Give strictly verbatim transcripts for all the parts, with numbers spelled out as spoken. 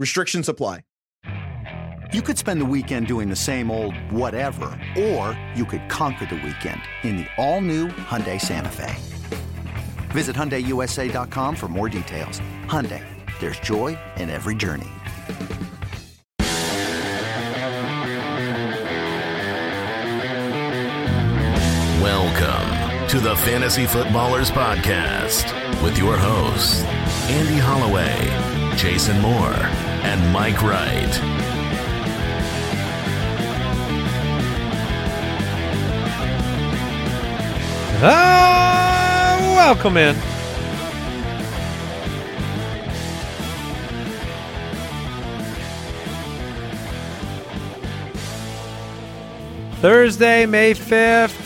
Restrictions apply. You could spend the weekend doing the same old whatever, or you could conquer the weekend in the all-new Hyundai Santa Fe. Visit Hyundai U S A dot com for more details. Hyundai, there's joy in every journey. Welcome to the Fantasy Footballers Podcast with your hosts, Andy Holloway, Jason Moore, and Mike Wright. Ah, welcome in. Thursday, May fifth.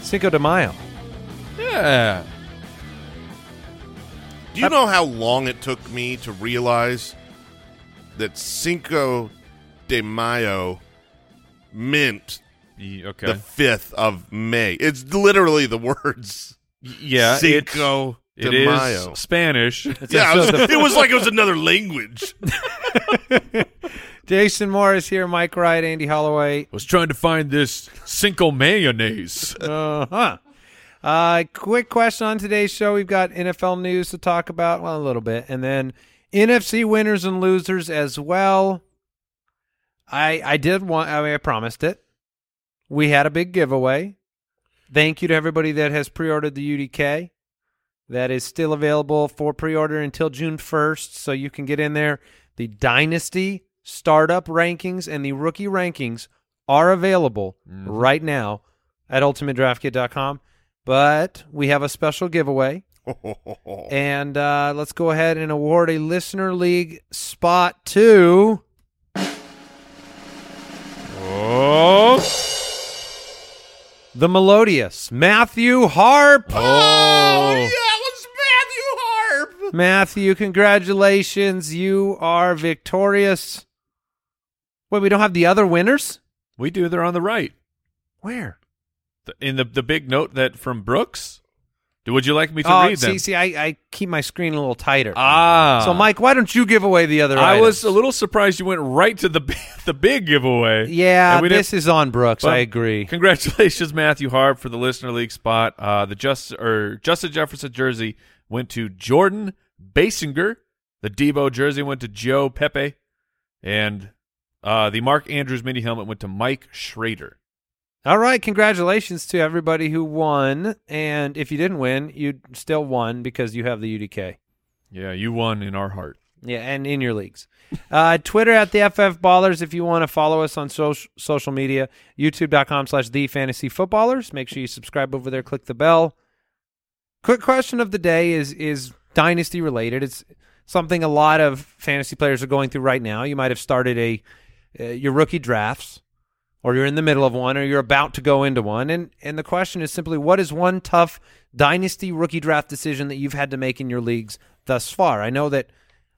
Cinco de Mayo. Yeah. Do you know how long it took me to realize that Cinco de Mayo meant okay. the fifth of May? It's literally the words. Yeah, Cinco de it Mayo. Is Spanish. It's yeah, was, it was like it was another language. Jason Moore is here. Mike Wright, Andy Holloway. I was trying to find this Cinco mayonnaise. Uh huh. Uh, quick question on today's show. We've got N F L news to talk about, well, a little bit, and then N F C winners and losers as well. I I did want, I mean, I promised it. We had a big giveaway. Thank you to everybody that has pre-ordered the U D K. That is still available for pre-order until June first, so you can get in there. The Dynasty startup rankings and the rookie rankings are available mm. right now at ultimate draft kit dot com. But we have a special giveaway, and uh, let's go ahead and award a Listener League spot to oh. the melodious Matthew Harp. Oh, oh yeah, it was Matthew Harp. Matthew, congratulations. You are victorious. Wait, we don't have the other winners? We do. They're on the right. Where? In the the big note that from Brooks, would you like me to oh, read them? See, see, I, I keep my screen a little tighter. Ah, so Mike, why don't you give away the other? I items? was a little surprised you went right to the the big giveaway. Yeah, this is on Brooks. I agree. Congratulations, Matthew Harp, for the Listener League spot. Uh, the just or Justin Jefferson jersey went to Jordan Basinger. The Debo jersey went to Joe Pepe, and uh, the Mark Andrews mini helmet went to Mike Schrader. All right, congratulations to everybody who won, and if you didn't win, you still won because you have the U D K. Yeah, you won in our heart. Yeah, and in your leagues. uh, Twitter at the F F Ballers if you want to follow us on so- social media, youtube.com slash the Fantasy Footballers. Make sure you subscribe over there, click the bell. Quick question of the day is is Dynasty related. It's something a lot of fantasy players are going through right now. You might have started a uh, your rookie drafts, or you're in the middle of one, or you're about to go into one. And and the question is simply, what is one tough dynasty rookie draft decision that you've had to make in your leagues thus far? I know that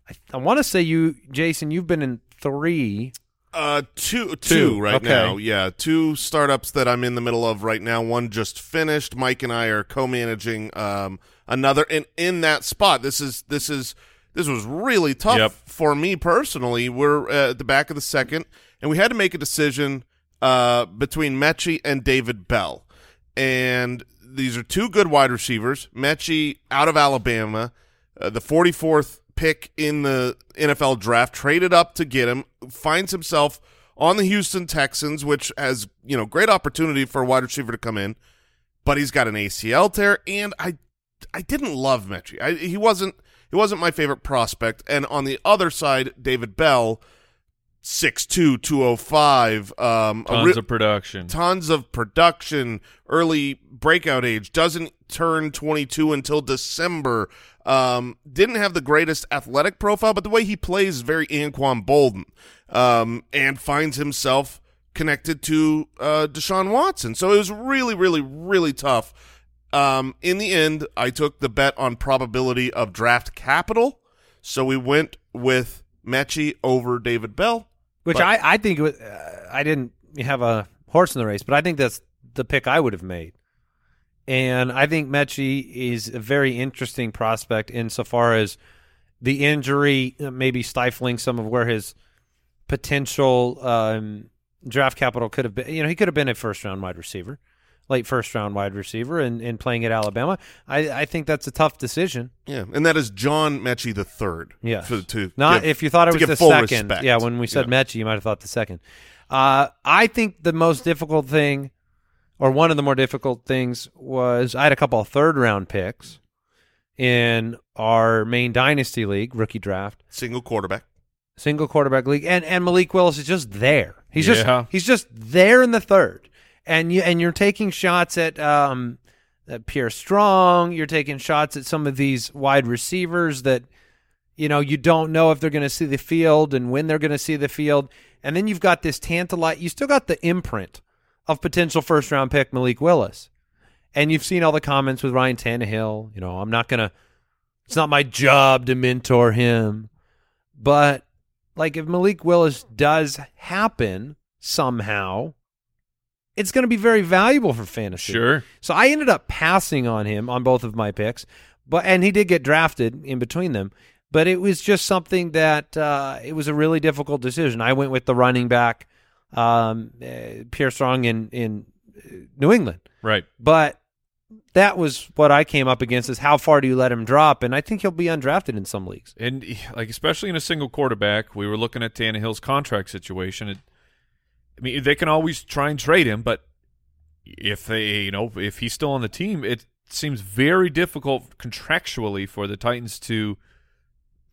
I, I want to say you, Jason, you've been in three. Uh, two, two, two right okay. now. Yeah, two startups that I'm in the middle of right now. One just finished. Mike and I are co-managing um, another. And in that spot, this is this is this was really tough yep. for me personally. We're uh, at the back of the second, and we had to make a decision Uh, between Metchie and David Bell. And these are two good wide receivers. Metchie out of Alabama, uh, the forty-fourth pick in the N F L draft, traded up to get him, finds himself on the Houston Texans, which has, you know, great opportunity for a wide receiver to come in, but he's got an A C L tear, and I I didn't love Metchie. I, he wasn't he wasn't my favorite prospect. And on the other side, David Bell, six two, two oh five. Um, tons re- of production. Tons of production. Early breakout age. Doesn't turn twenty-two until December. Um, didn't have the greatest athletic profile, but the way he plays is very Anquan Bolden, um, and finds himself connected to uh, Deshaun Watson. So it was really, really, really tough. Um, in the end, I took the bet on probability of draft capital. So we went with Metchie over David Bell. Which I, I think, it was, uh, I didn't have a horse in the race, but I think that's the pick I would have made. And I think Metchie is a very interesting prospect insofar as the injury maybe stifling some of where his potential um, draft capital could have been. You know, he could have been a first-round wide receiver, late first-round wide receiver, and, and playing at Alabama. I, I think that's a tough decision. Yeah, and that is John Metchie the third. Yes. For, to Not, give, if you thought it was the second. Respect. Yeah, when we said yeah. Metchie, you might have thought the second. Uh, I think the most difficult thing, or one of the more difficult things, was I had a couple of third-round picks in our main Dynasty League, rookie draft. Single quarterback. Single quarterback league. And and Malik Willis is just there. He's yeah. just he's just there in the third. And, you, and you're taking shots at, um, at Pierre Strong. You're taking shots at some of these wide receivers that, you know, you don't know if they're going to see the field and when they're going to see the field. And then you've got this tantalizing. You still got the imprint of potential first-round pick Malik Willis. And you've seen all the comments with Ryan Tannehill. You know, I'm not going to – it's not my job to mentor him. But, like, if Malik Willis does happen somehow – it's going to be very valuable for fantasy. Sure. So I ended up passing on him on both of my picks, but and he did get drafted in between them. But it was just something that uh, it was a really difficult decision. I went with the running back, um, uh, Pierre Strong in in New England. Right. But that was what I came up against: is how far do you let him drop? And I think he'll be undrafted in some leagues. And like especially in a single quarterback, we were looking at Tannehill's contract situation. It, I mean, they can always try and trade him, but if they, you know, if he's still on the team, it seems very difficult contractually for the Titans to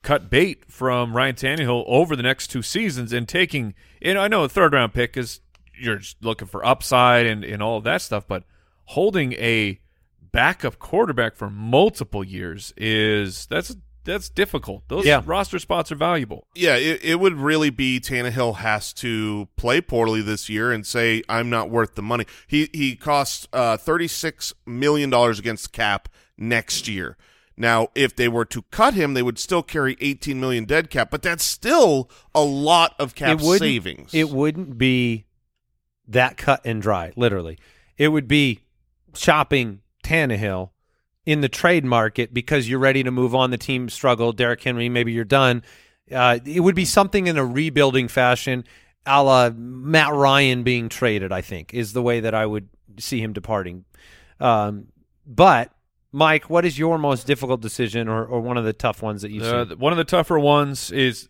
cut bait from Ryan Tannehill over the next two seasons and taking, you know, I know a third round pick is you're just looking for upside and, and all of that stuff, but holding a backup quarterback for multiple years is that's that's difficult. Those yeah. roster spots are valuable. Yeah, it, it would really be Tannehill has to play poorly this year and say, I'm not worth the money. He he costs uh, thirty-six million dollars against cap next year. Now, if they were to cut him, they would still carry eighteen million dollars dead cap, but that's still a lot of cap it savings. It wouldn't be that cut and dry, literally. It would be shopping Tannehill in the trade market because you're ready to move on. The team struggled. Derrick Henry, maybe you're done. Uh, it would be something in a rebuilding fashion, a la Matt Ryan being traded, I think, is the way that I would see him departing. Um, but, Mike, what is your most difficult decision or, or one of the tough ones that you've uh, seen? One of the tougher ones is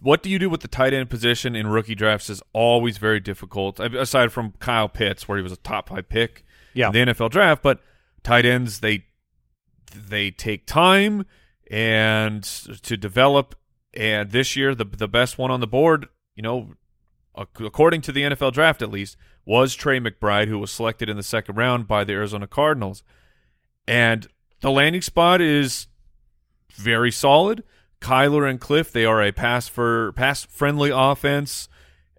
what do you do with the tight end position in rookie drafts is always very difficult, aside from Kyle Pitts, where he was a top-five pick yeah. in the N F L draft. But tight ends, they – they take time and to develop, and this year the the best one on the board, you know, according to the N F L draft at least, was Trey McBride, who was selected in the second round by the Arizona Cardinals. And the landing spot is very solid. Kyler and Cliff, they are a pass for pass friendly offense,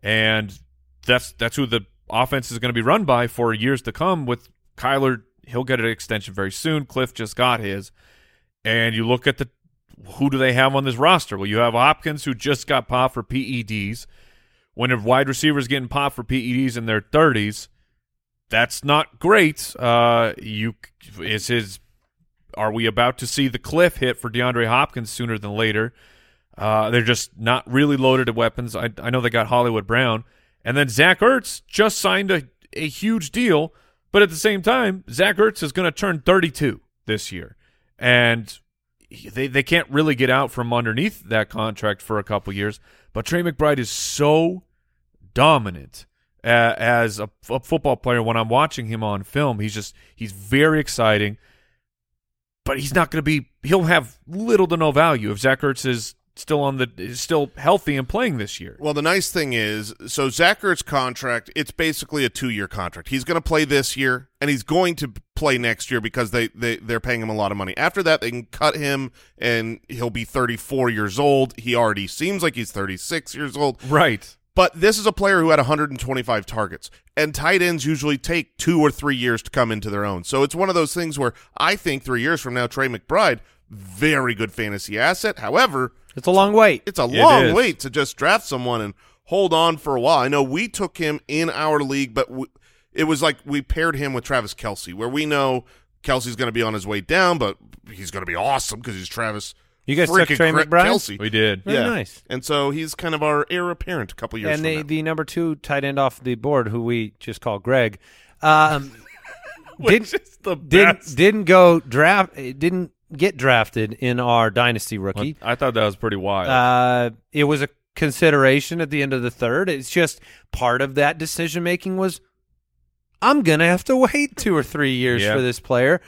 and that's that's who the offense is going to be run by for years to come. With Kyler, he'll get an extension very soon. Cliff just got his. And you look at the who do they have on this roster? Well, you have Hopkins, who just got popped for P E Ds. When a wide receiver is getting popped for P E Ds in their thirties, that's not great. Uh, you is his. Are we about to see the Cliff hit for DeAndre Hopkins sooner than later? Uh, they're just not really loaded at weapons. I, I know they got Hollywood Brown. And then Zach Ertz just signed a, a huge deal. But at the same time, Zach Ertz is going to turn thirty-two this year, and they they can't really get out from underneath that contract for a couple years. But Trey McBride is so dominant uh, as a, a football player. When I'm watching him on film, he's just he's very exciting. But he's not going to be. He'll have little to no value if Zach Ertz is still on the is still healthy and playing this year. Well, the nice thing is, so Zach Ertz's contract, it's basically a two-year contract. He's going to play this year, and he's going to play next year because they, they, they're paying him a lot of money. After that, they can cut him, and he'll be thirty-four years old. He already seems like he's thirty-six years old. Right. But this is a player who had one hundred twenty-five targets, and tight ends usually take two or three years to come into their own. So it's one of those things where I think three years from now, Trey McBride, very good fantasy asset. However, it's a long wait. It's a long wait to just draft someone and hold on for a while. I know we took him in our league, but we, it was like we paired him with Travis Kelce, where we know Kelsey's going to be on his way down, but he's going to be awesome because he's Travis. You guys took Trey McBride? Kelce. We did. Very yeah. nice. And so he's kind of our heir apparent a couple years and from the, now. And the number two tight end off the board, who we just call Greg, um, didn't, is the didn't, didn't go draft – didn't get drafted in our Dynasty rookie. I thought that was pretty wild. Uh, it was a consideration at the end of the third. It's just part of that decision-making was I'm going to have to wait two or three years yep. for this player,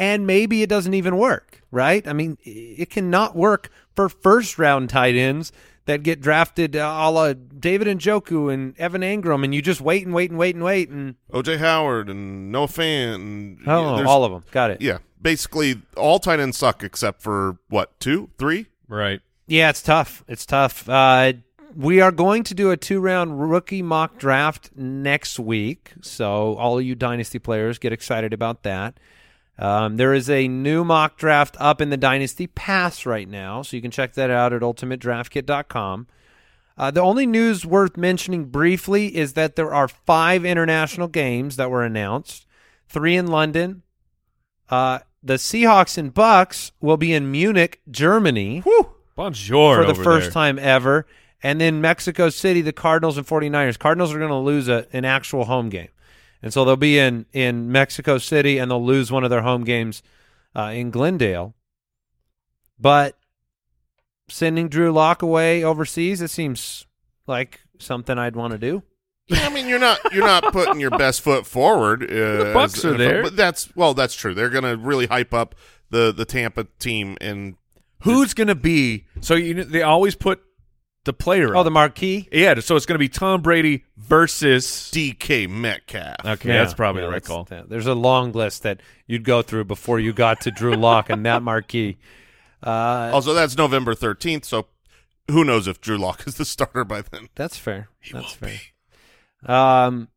and maybe it doesn't even work. Right? I mean, it cannot work for first-round tight ends that get drafted uh, a la David Njoku and Evan Engram, and you just wait and wait and wait and wait. and O J Howard and Noah Fant. And, oh, you know, all of them. Got it. Yeah. Basically, all tight ends suck except for, what, two, three? Right. Yeah, it's tough. It's tough. Uh, we are going to do a two-round rookie mock draft next week, so all of you Dynasty players get excited about that. Um, there is a new mock draft up in the Dynasty Pass right now, so you can check that out at ultimate draft kit dot com. Uh, the only news worth mentioning briefly is that there are five international games that were announced, three in London. Uh, the Seahawks and Bucks will be in Munich, Germany, Whew, Bonjour for the over first there. time ever, and then Mexico City, the Cardinals and 49ers. Cardinals are going to lose a, an actual home game. And so they'll be in, in Mexico City, and they'll lose one of their home games uh, in Glendale. But sending Drew Lock away overseas, it seems like something I'd want to do. Yeah, I mean, you're not you're not putting your best foot forward. Uh, the Bucks as, are there, but that's well, that's true. They're going to really hype up the the Tampa team, and who's going to be? So you they always put. The player. Oh, the marquee? Yeah, so it's going to be Tom Brady versus D K Metcalf. Okay, yeah, that's probably yeah, the right call. That, there's a long list that you'd go through before you got to Drew Lock and that marquee. Uh, also, that's November thirteenth, so who knows if Drew Lock is the starter by then. That's fair. He that's won't fair. Be. Um,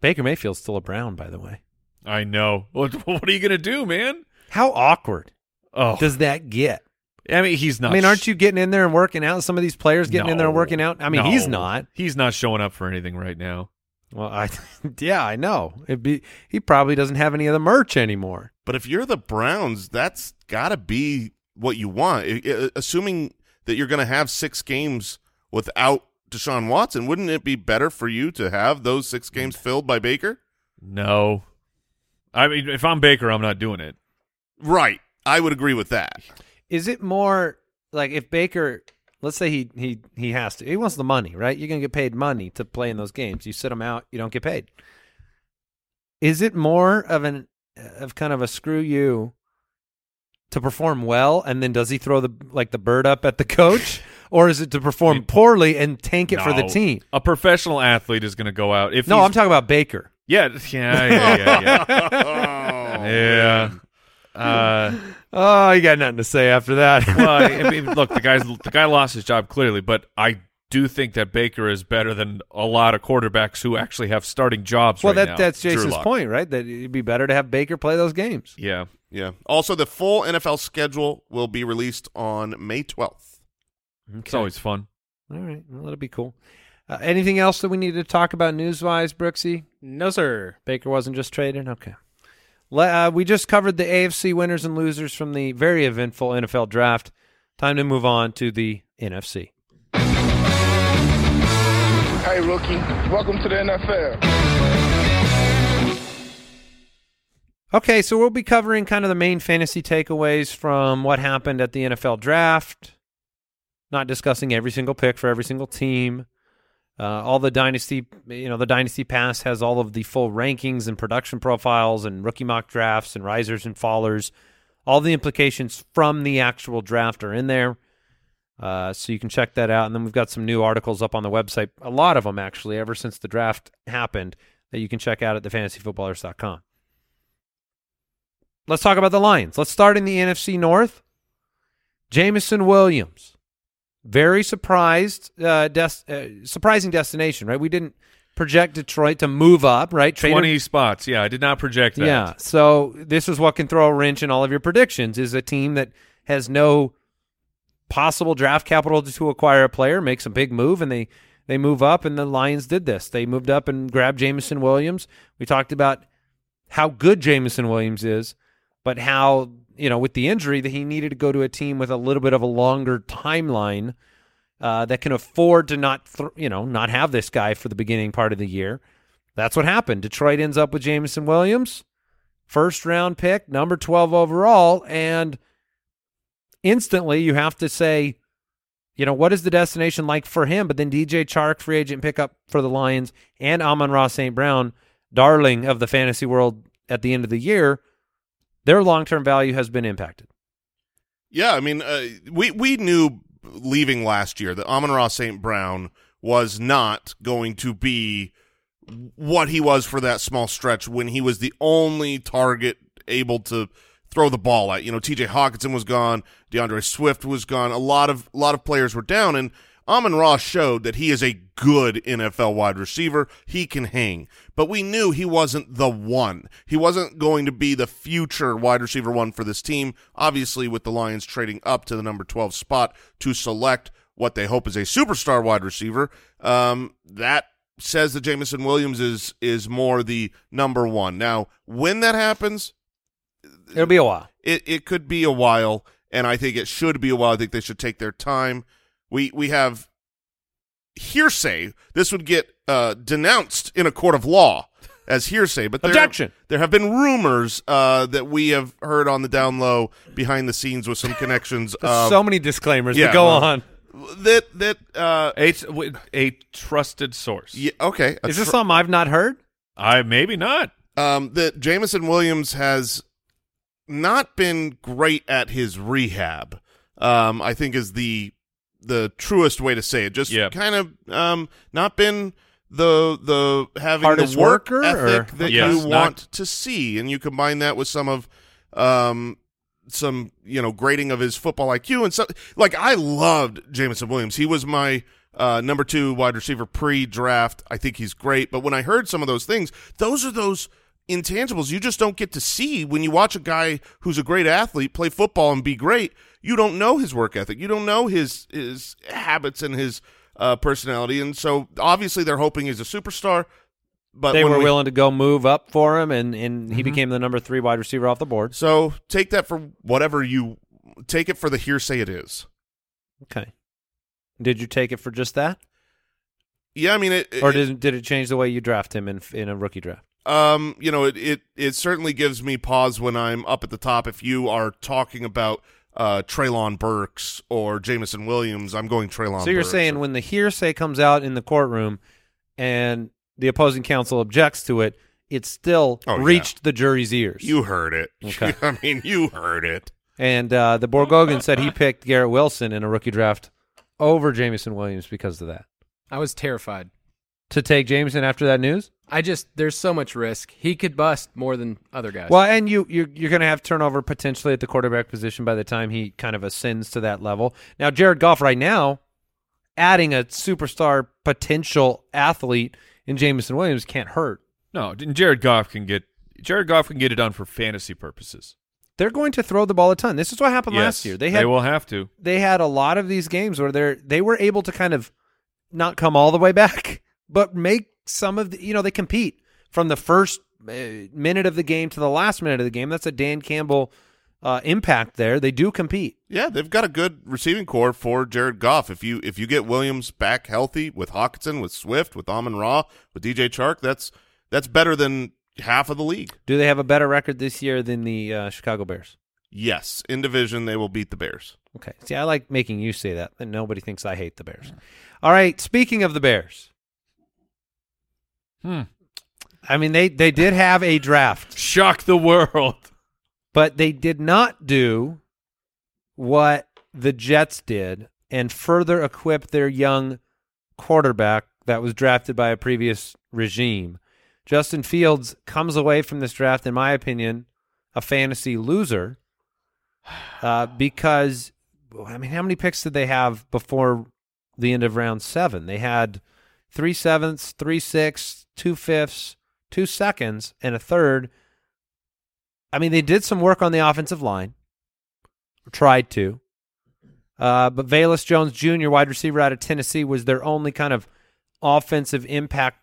Baker Mayfield's still a Brown, by the way. I know. What, what are you going to do, man? How awkward oh. does that get? I mean, he's not. I mean, aren't you getting in there and working out? Some of these players getting no, in there and working out? I mean, no. he's not. He's not showing up for anything right now. Well, I, yeah, I know. It'd be, he probably doesn't have any of the merch anymore. But if you're the Browns, that's got to be what you want. It, it, assuming that you're going to have six games without Deshaun Watson, wouldn't it be better for you to have those six games filled by Baker? No. I mean, if I'm Baker, I'm not doing it. Right. I would agree with that. Is it more like if Baker, let's say he he he has to, he wants the money, right? You're going to get paid money to play in those games. You sit him out, you don't get paid. Is it more of an of kind of a screw you to perform well, and then does he throw the like the bird up at the coach, or is it to perform I mean, poorly and tank it no, for the team? A professional athlete is going to go out. If no, I'm talking about Baker. Yeah, yeah, yeah, yeah. Yeah. oh, yeah. Uh, oh, you got nothing to say after that. Well, I mean, look, the guy's the guy lost his job clearly, but I do think that Baker is better than a lot of quarterbacks who actually have starting jobs. Well, right that now. that's Jason's point, right? That it'd be better to have Baker play those games. Yeah, yeah. Also, the full N F L schedule will be released on May twelfth. Okay. It's always fun. All right, well, that'll be cool. Uh, anything else that we need to talk about news-wise, Brooksy? No, sir. Baker wasn't just trading. Okay. Uh, we just covered the A F C winners and losers from the very eventful N F L draft. Time to move on to the N F C. Hey, rookie. Welcome to the N F L. Okay, so we'll be covering kind of the main fantasy takeaways from what happened at the N F L draft. Not discussing every single pick for every single team. Uh, all the Dynasty, you know, the Dynasty Pass has all of the full rankings and production profiles and rookie mock drafts and risers and fallers. All the implications from the actual draft are in there. Uh, so you can check that out. And then we've got some new articles up on the website, a lot of them actually, ever since the draft happened, that you can check out at the fantasy footballers dot com. Let's talk about the Lions. Let's start in the N F C North. Jameson Williams. Very surprised, uh, des- uh, surprising destination, right? We didn't project Detroit to move up, right? Trade twenty him. Spots. Yeah, I did not project that. Yeah, so this is what can throw a wrench in all of your predictions, is a team that has no possible draft capital to acquire a player makes a big move, and they, they move up, and the Lions did this. They moved up and grabbed Jameson Williams. We talked about how good Jameson Williams is, but how, you know, with the injury, that he needed to go to a team with a little bit of a longer timeline uh, that can afford to not, th- you know, not have this guy for the beginning part of the year. That's what happened. Detroit ends up with Jameson Williams, first round pick, number twelve overall, and instantly you have to say, you know, what is the destination like for him? But then D J Chark, free agent pickup for the Lions, and Amon-Ra Saint Brown, darling of the fantasy world at the end of the year, their long-term value has been impacted. Yeah, I mean, uh, we we knew leaving last year that Amon-Ra Saint Brown was not going to be what he was for that small stretch when he was the only target able to throw the ball at. You know, T J Hawkinson was gone, DeAndre Swift was gone, a lot of a lot of players were down, and Amon-Ra showed that he is a good N F L wide receiver. He can hang. But we knew he wasn't the one. He wasn't going to be the future wide receiver one for this team, obviously with the Lions trading up to the number twelve spot to select what they hope is a superstar wide receiver. Um, that says that Jameson Williams is is more the number one. Now, when that happens, it'll be a while. It it could be a while, and I think it should be a while. I think they should take their time. We we have hearsay. This would get uh, denounced in a court of law as hearsay. But there, Objection. There have been rumors uh, that we have heard on the down low, behind the scenes, with some connections. Of, so many disclaimers. Yeah, go uh, on. That that uh, a, a trusted source. Yeah, okay. Is this tr- something I've not heard? I maybe not. Um, that Jameson Williams has not been great at his rehab. Um, I think is the the truest way to say it. Just yep. kind of um, not been the the having Hardest the work worker ethic or? that yes, you want not. to see, and you combine that with some of um, some you know grading of his football I Q and stuff. Like, I loved Jameson Williams. He was my uh, number two wide receiver pre-draft. I think he's great. But when I heard some of those things, those are those intangibles you just don't get to see when you watch a guy who's a great athlete play football and be great. You don't know his work ethic. You don't know his his habits and his uh, personality. And so obviously they're hoping he's a superstar. But they were we, willing to go move up for him, and, and he mm-hmm. became the number three wide receiver off the board. So take that for whatever you – take it for the hearsay it is. Okay. Did you take it for just that? Yeah, I mean it – Or did it, did it change the way you draft him in in a rookie draft? Um, you know, it, it, it certainly gives me pause when I'm up at the top. If you are talking about uh, Treylon Burks or Jameson Williams, I'm going Treylon Burks. So you're Burks. saying when the hearsay comes out in the courtroom and the opposing counsel objects to it, it still oh, reached yeah. the jury's ears. You heard it. Okay. I mean, you heard it. And uh, the Borgogan said he picked Garrett Wilson in a rookie draft over Jameson Williams because of that. I was terrified. To take Jameson after that news? I just, there's so much risk. He could bust more than other guys. Well, and you, you're, you're going to have turnover potentially at the quarterback position by the time he kind of ascends to that level. Now, Jared Goff right now, adding a superstar potential athlete in Jameson Williams can't hurt. No, Jared Goff can get Jared Goff can get it done for fantasy purposes. They're going to throw the ball a ton. This is what happened yes, last year. They, had, they will have to. They had a lot of these games where they they were able to kind of not come all the way back, but make some of the, you know, they compete from the first minute of the game to the last minute of the game. That's a Dan Campbell uh, impact there. They do compete. Yeah, they've got a good receiving core for Jared Goff. If you if you get Williams back healthy with Hawkinson, with Swift, with Amon-Ra, with D J Chark, that's that's better than half of the league. Do they have a better record this year than the uh, Chicago Bears? Yes, in division they will beat the Bears. Okay. See, I like making you say that, and nobody thinks I hate the Bears. All right. Speaking of the Bears. Hmm. I mean, they, they did have a draft. Shock the world. But they did not do what the Jets did and further equip their young quarterback that was drafted by a previous regime. Justin Fields comes away from this draft, in my opinion, a fantasy loser uh, because, I mean, how many picks did they have before the end of round seven? They had three sevenths, three sixths, two fifths, two seconds, and a third. I mean, they did some work on the offensive line, tried to. Uh, but Velus Jones Junior, wide receiver out of Tennessee, was their only kind of offensive impact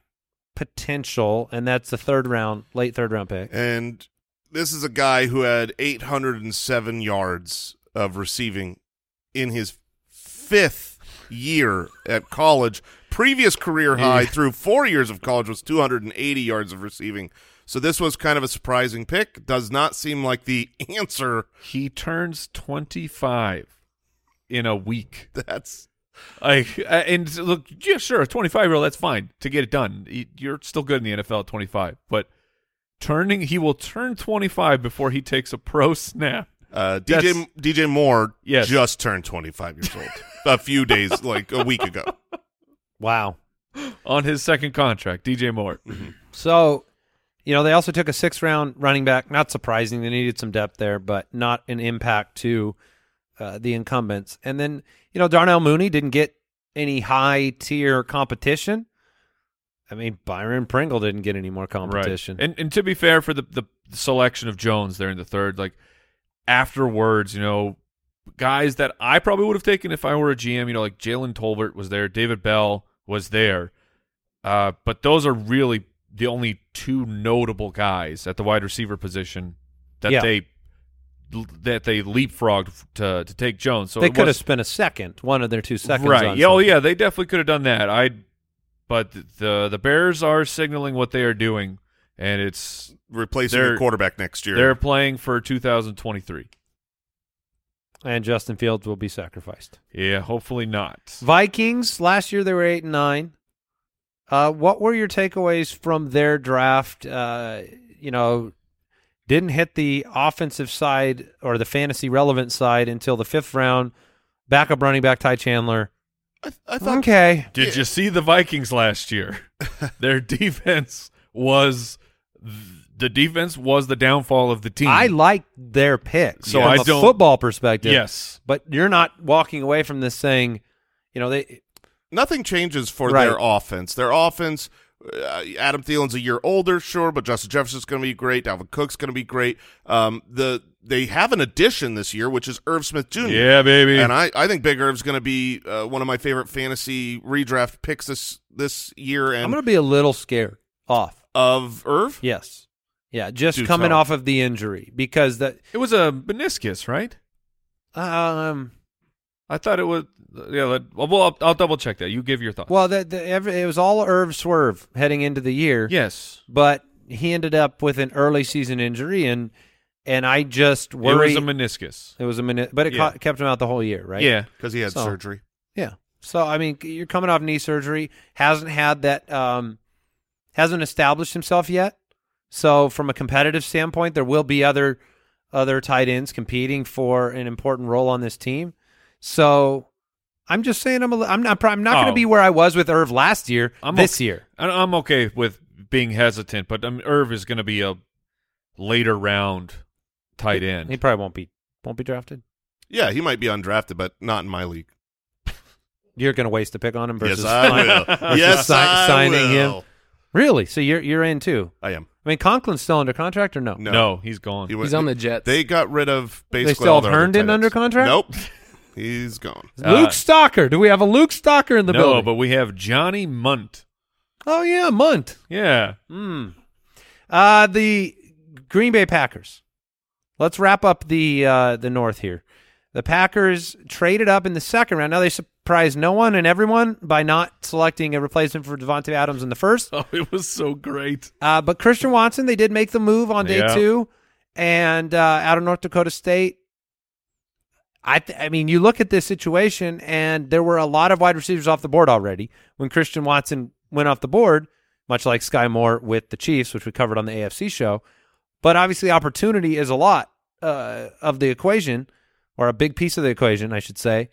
potential, and that's the third round, late third round pick. And this is a guy who had eight hundred seven yards of receiving in his fifth year at college. Previous career high through four years of college was two hundred eighty yards of receiving. So this was kind of a surprising pick. Does not seem like the answer. He turns twenty-five in a week. That's like, and look, yeah, sure, a twenty-five year old, that's fine to get it done. You're still good in the N F L at twenty-five, but turning, he will turn twenty-five before he takes a pro snap. Uh, D J, D J Moore yes. just turned twenty-five years old a few days, like a week ago. Wow. On his second contract, D J Moore. Mm-hmm. So, you know, they also took a sixth round running back. Not surprising. They needed some depth there, but not an impact to uh, the incumbents. And then, you know, Darnell Mooney didn't get any high tier competition. I mean, Byron Pringle didn't get any more competition. Right. And and to be fair, for the, the selection of Jones there in the third, like, afterwards, you know, guys that I probably would have taken if I were a G M, you know, like Jalen Tolbert was there, David Bell was there. Uh, but those are really the only two notable guys at the wide receiver position that yeah. they that they leapfrogged to to take Jones. So they could was, have spent a second, one of their two seconds. Right. On yeah, oh, yeah, they definitely could have done that. I, But the the Bears are signaling what they are doing. And it's replacing their quarterback next year. They're playing for two thousand twenty-three. And Justin Fields will be sacrificed. Yeah, hopefully not. Vikings, last year they were eight and nine. Uh, what were your takeaways from their draft? Uh, you know, didn't hit the offensive side or the fantasy relevant side until the fifth round. Backup running back Ty Chandler. I th- I thought, okay. Did yeah. you see the Vikings last year? Their defense was... The defense was the downfall of the team. I like their pick so from I a don't, football perspective. Yes. But you're not walking away from this saying, you know, they nothing changes for right. their offense. Their offense, uh, Adam Thielen's a year older, sure, but Justin Jefferson's going to be great. Dalvin Cook's going to be great. Um, the They have an addition this year, which is Irv Smith Junior Yeah, baby. And I, I think Big Irv's going to be uh, one of my favorite fantasy redraft picks this, this year. And I'm going to be a little scared off. Of Irv? Yes. Yeah, just Dude, coming so. off of the injury because that it was a meniscus, right? Um, I thought it was. Yeah, well, I'll, I'll double check that. You give your thoughts. Well, the, the, every, it was all Irv swerve heading into the year. Yes, but he ended up with an early season injury, and and I just worry. It was a meniscus. It was a meniscus, but it yeah. ca- kept him out the whole year, right? Yeah, because he had so, surgery. Yeah, so I mean, you're coming off knee surgery. Hasn't had that. Um, hasn't established himself yet. So from a competitive standpoint, there will be other other tight ends competing for an important role on this team. So I'm just saying I'm a, I'm not I'm not oh. going to be where I was with Irv last year. I'm this okay. year I'm okay with being hesitant, but um, Irv is going to be a later round tight he, end. He probably won't be won't be drafted. Yeah, he might be undrafted, but not in my league. You're going to waste a pick on him versus, yes, I will. versus yes, si- I signing will. him. Really? So you're you're in too? I am. I mean, Conklin's still under contract or no? No, no he's gone. He was, he's on the Jets. They got rid of basically They still all have Herndon under contract? Nope. He's gone. Luke uh, Stocker. Do we have a Luke Stocker in the no, building? No, but we have Johnny Munt. Oh, yeah, Munt. Yeah. Mm. Uh, the Green Bay Packers. Let's wrap up the uh, the North here. The Packers traded up in the second round. Now they surprised no one and everyone by not selecting a replacement for Devontae Adams in the first. Oh, it was so great. Uh, but Christian Watson, they did make the move on day yeah. two, and uh, out of North Dakota State. I, th- I mean, you look at this situation, and there were a lot of wide receivers off the board already when Christian Watson went off the board, much like Sky Moore with the Chiefs, which we covered on the A F C show. But obviously, opportunity is a lot uh, of the equation. Or a big piece of the equation, I should say.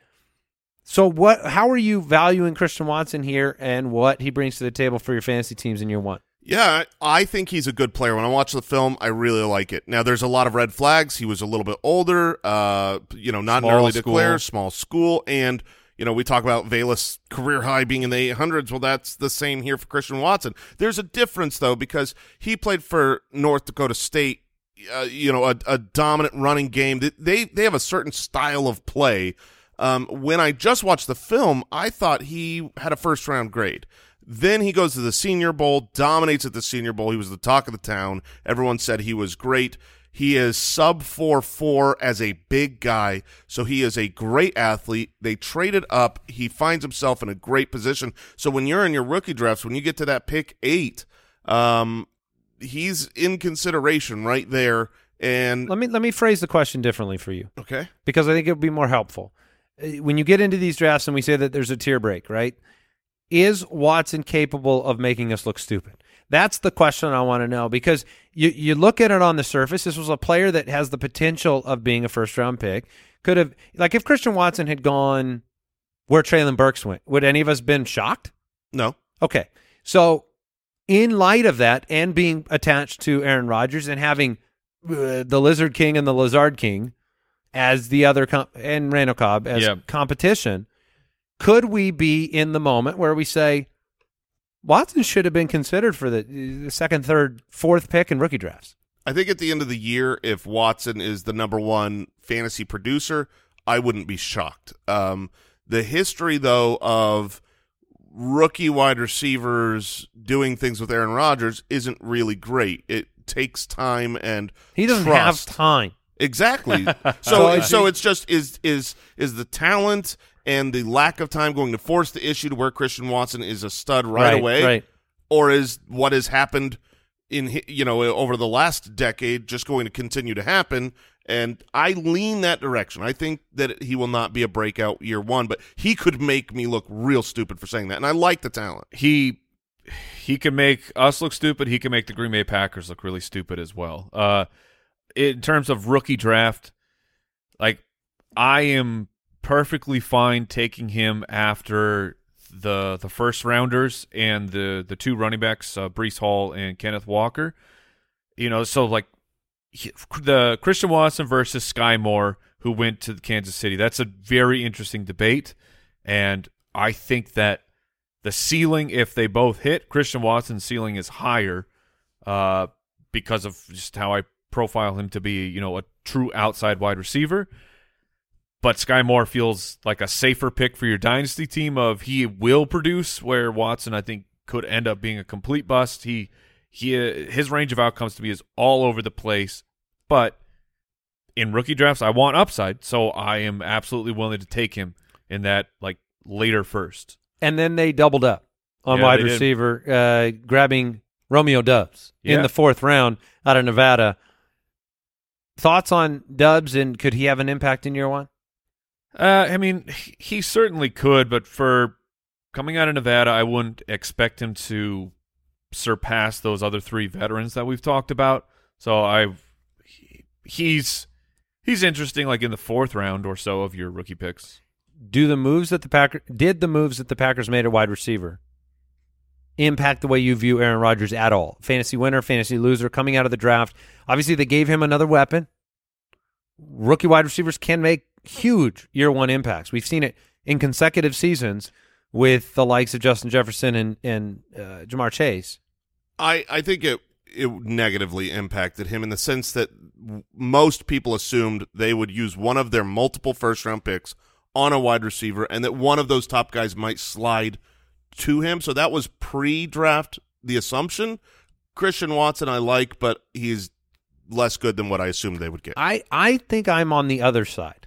So what? How are you valuing Christian Watson here and what he brings to the table for your fantasy teams in year one? Yeah, I think he's a good player. When I watch the film, I really like it. Now, there's a lot of red flags. He was a little bit older, uh, you know, not an early declare, small school. And, you know, we talk about Valus' career high being in the eight hundreds. Well, that's the same here for Christian Watson. There's a difference, though, because he played for North Dakota State, uh, you know, a, a dominant running game. They, they have a certain style of play. Um, when I just watched the film, I thought he had a first-round grade. Then he goes to the Senior Bowl, dominates at the Senior Bowl. He was the talk of the town. Everyone said he was great. He is sub four four as a big guy, so he is a great athlete. They traded up. He finds himself in a great position. So when you're in your rookie drafts, when you get to that pick eight, um, he's in consideration right there. And let me let me phrase the question differently for you, okay? Because I think it would be more helpful. When you get into these drafts and we say that there's a tier break, right? Is Watson capable of making us look stupid? That's the question I want to know, because you, you look at it on the surface. This was a player that has the potential of being a first-round pick. Could have, like, if Christian Watson had gone where Treylon Burks went, would any of us been shocked? No. Okay. So in light of that and being attached to Aaron Rodgers and having uh, the Lizard King and the Lizard King as the other comp- and Randall Cobb as yep. competition, could we be in the moment where we say Watson should have been considered for the, the second, third, fourth pick in rookie drafts? I think at the end of the year, if Watson is the number one fantasy producer, I wouldn't be shocked. Um, the history, though, of rookie wide receivers doing things with Aaron Rodgers isn't really great. It takes time and he doesn't trust. have time. Exactly. So, so it's just is is is the talent and the lack of time going to force the issue to where Christian Watson is a stud right, right away, right. or is what has happened in you know over the last decade just going to continue to happen? And I lean that direction. I think that he will not be a breakout year one, but he could make me look real stupid for saying that. And I like the talent. He he can make us look stupid. He can make the Green Bay Packers look really stupid as well. Uh, In terms of rookie draft, like I am perfectly fine taking him after the the first rounders and the the two running backs, uh, Breece Hall and Kenneth Walker. You know, so like he, the Christian Watson versus Sky Moore, who went to Kansas City. That's a very interesting debate, and I think that the ceiling, if they both hit, Christian Watson's ceiling is higher, uh, because of just how I profile him to be, you know, a true outside wide receiver. But Sky Moore feels like a safer pick for your dynasty team of he will produce, where Watson, I think, could end up being a complete bust. He, he, his range of outcomes to me is all over the place. But in rookie drafts, I want upside, so I am absolutely willing to take him in that, like, later first. And then they doubled up on yeah, wide receiver, uh, grabbing Romeo Doubs yeah. in the fourth round out of Nevada. Thoughts on Doubs, and could he have an impact in year one? Uh, I mean, he certainly could, but for coming out of Nevada, I wouldn't expect him to surpass those other three veterans that we've talked about. So I, he's he's interesting, like in the fourth round or so of your rookie picks. Do the moves that the Packer did the moves that the Packers made at wide receiver impact the way you view Aaron Rodgers at all? Fantasy winner, fantasy loser, coming out of the draft. Obviously, they gave him another weapon. Rookie wide receivers can make huge year one impacts. We've seen it in consecutive seasons with the likes of Justin Jefferson and, and uh, Jamar Chase. I, I think it, it negatively impacted him in the sense that most people assumed they would use one of their multiple first-round picks on a wide receiver and that one of those top guys might slide to him. So that was pre-draft the assumption. Christian Watson I like, but he's less good than what I assumed they would get. I, I think I'm on the other side.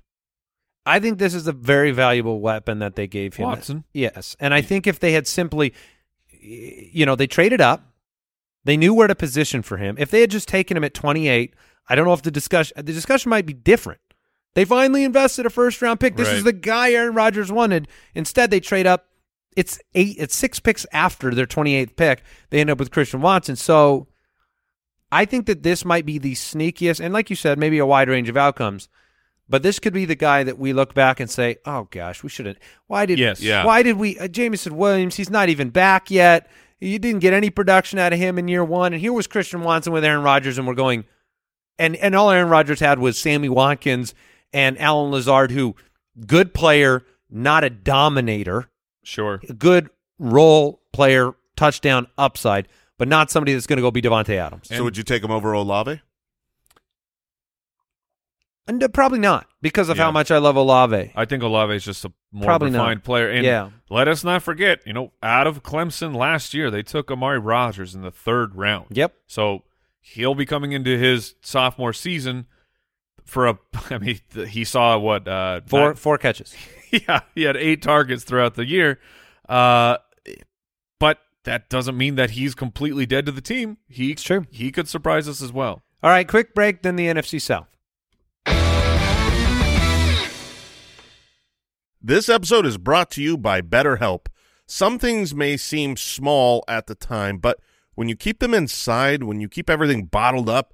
I think this is a very valuable weapon that they gave him. Watson. Yes. And I think if they had simply, you know, they traded up, they knew where to position for him. If they had just taken him at twenty-eight, I don't know if the discussion, the discussion might be different. They finally invested a first-round pick. This right. is the guy Aaron Rodgers wanted. Instead, they trade up. It's eight. It's six picks after their twenty-eighth pick. They end up with Christian Watson. So I think that this might be the sneakiest, and like you said, maybe a wide range of outcomes. But this could be the guy that we look back and say, "Oh gosh, we shouldn't. Why did? Yes. Yeah. Why did we? Uh, Jameson Williams. He's not even back yet. You didn't get any production out of him in year one. And here was Christian Watson with Aaron Rodgers, and we're going, and and all Aaron Rodgers had was Sammy Watkins and Allen Lazard, who good player, not a dominator. Sure, good role player, touchdown upside, but not somebody that's going to go be Devontae Adams. And so, would you take him over Olave? And, uh, probably not, because of yeah. how much I love Olave. I think Olave is just a more probably refined not. player. And yeah. let us not forget, you know, out of Clemson last year, they took Amari Rodgers in the third round. Yep. So he'll be coming into his sophomore season for a. I mean, he saw what uh, four nine, four catches. Yeah, he had eight targets throughout the year, uh, but that doesn't mean that he's completely dead to the team. He it's true. He could surprise us as well. All right, quick break. Then the N F C South. This episode is brought to you by BetterHelp. Some things may seem small at the time, but when you keep them inside, when you keep everything bottled up,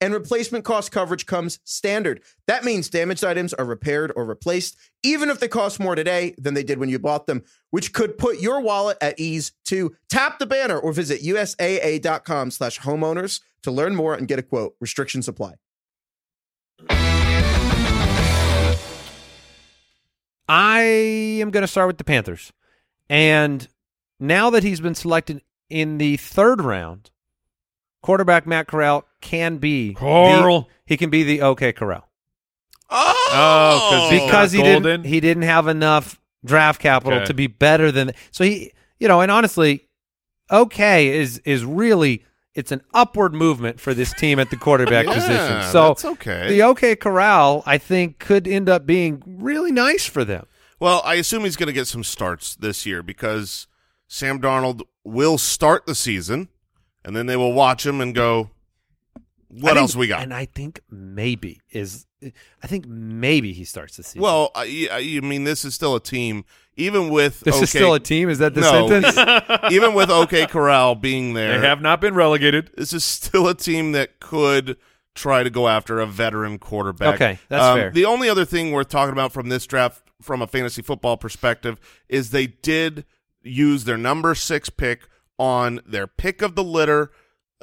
and replacement cost coverage comes standard. That means damaged items are repaired or replaced, even if they cost more today than they did when you bought them, which could put your wallet at ease too. Tap the banner or visit U S A A dot com slash homeowners to learn more and get a quote. Restrictions apply. I am going to start with the Panthers. And now that he's been selected in the third round, quarterback Matt Corral can be. Corral. The, he can be the OK Corral. Oh, because he didn't, he didn't have enough draft capital okay. to be better than. So he, you know, and honestly, OK is is really. It's an upward movement for this team at the quarterback yeah, position. So that's okay. The OK Corral, I think, could end up being really nice for them. Well, I assume he's going to get some starts this year because Sam Darnold will start the season, and then they will watch him and go, what think, else we got? And I think maybe is – I think maybe he starts the season. Well, I, I mean, this is still a team – Even with this okay, is still a team. Is that the no, sentence? Even with OK Corral being there, they have not been relegated. This is still a team that could try to go after a veteran quarterback. Okay, that's um, fair. The only other thing worth talking about from this draft, from a fantasy football perspective, is they did use their number six pick on their pick of the litter.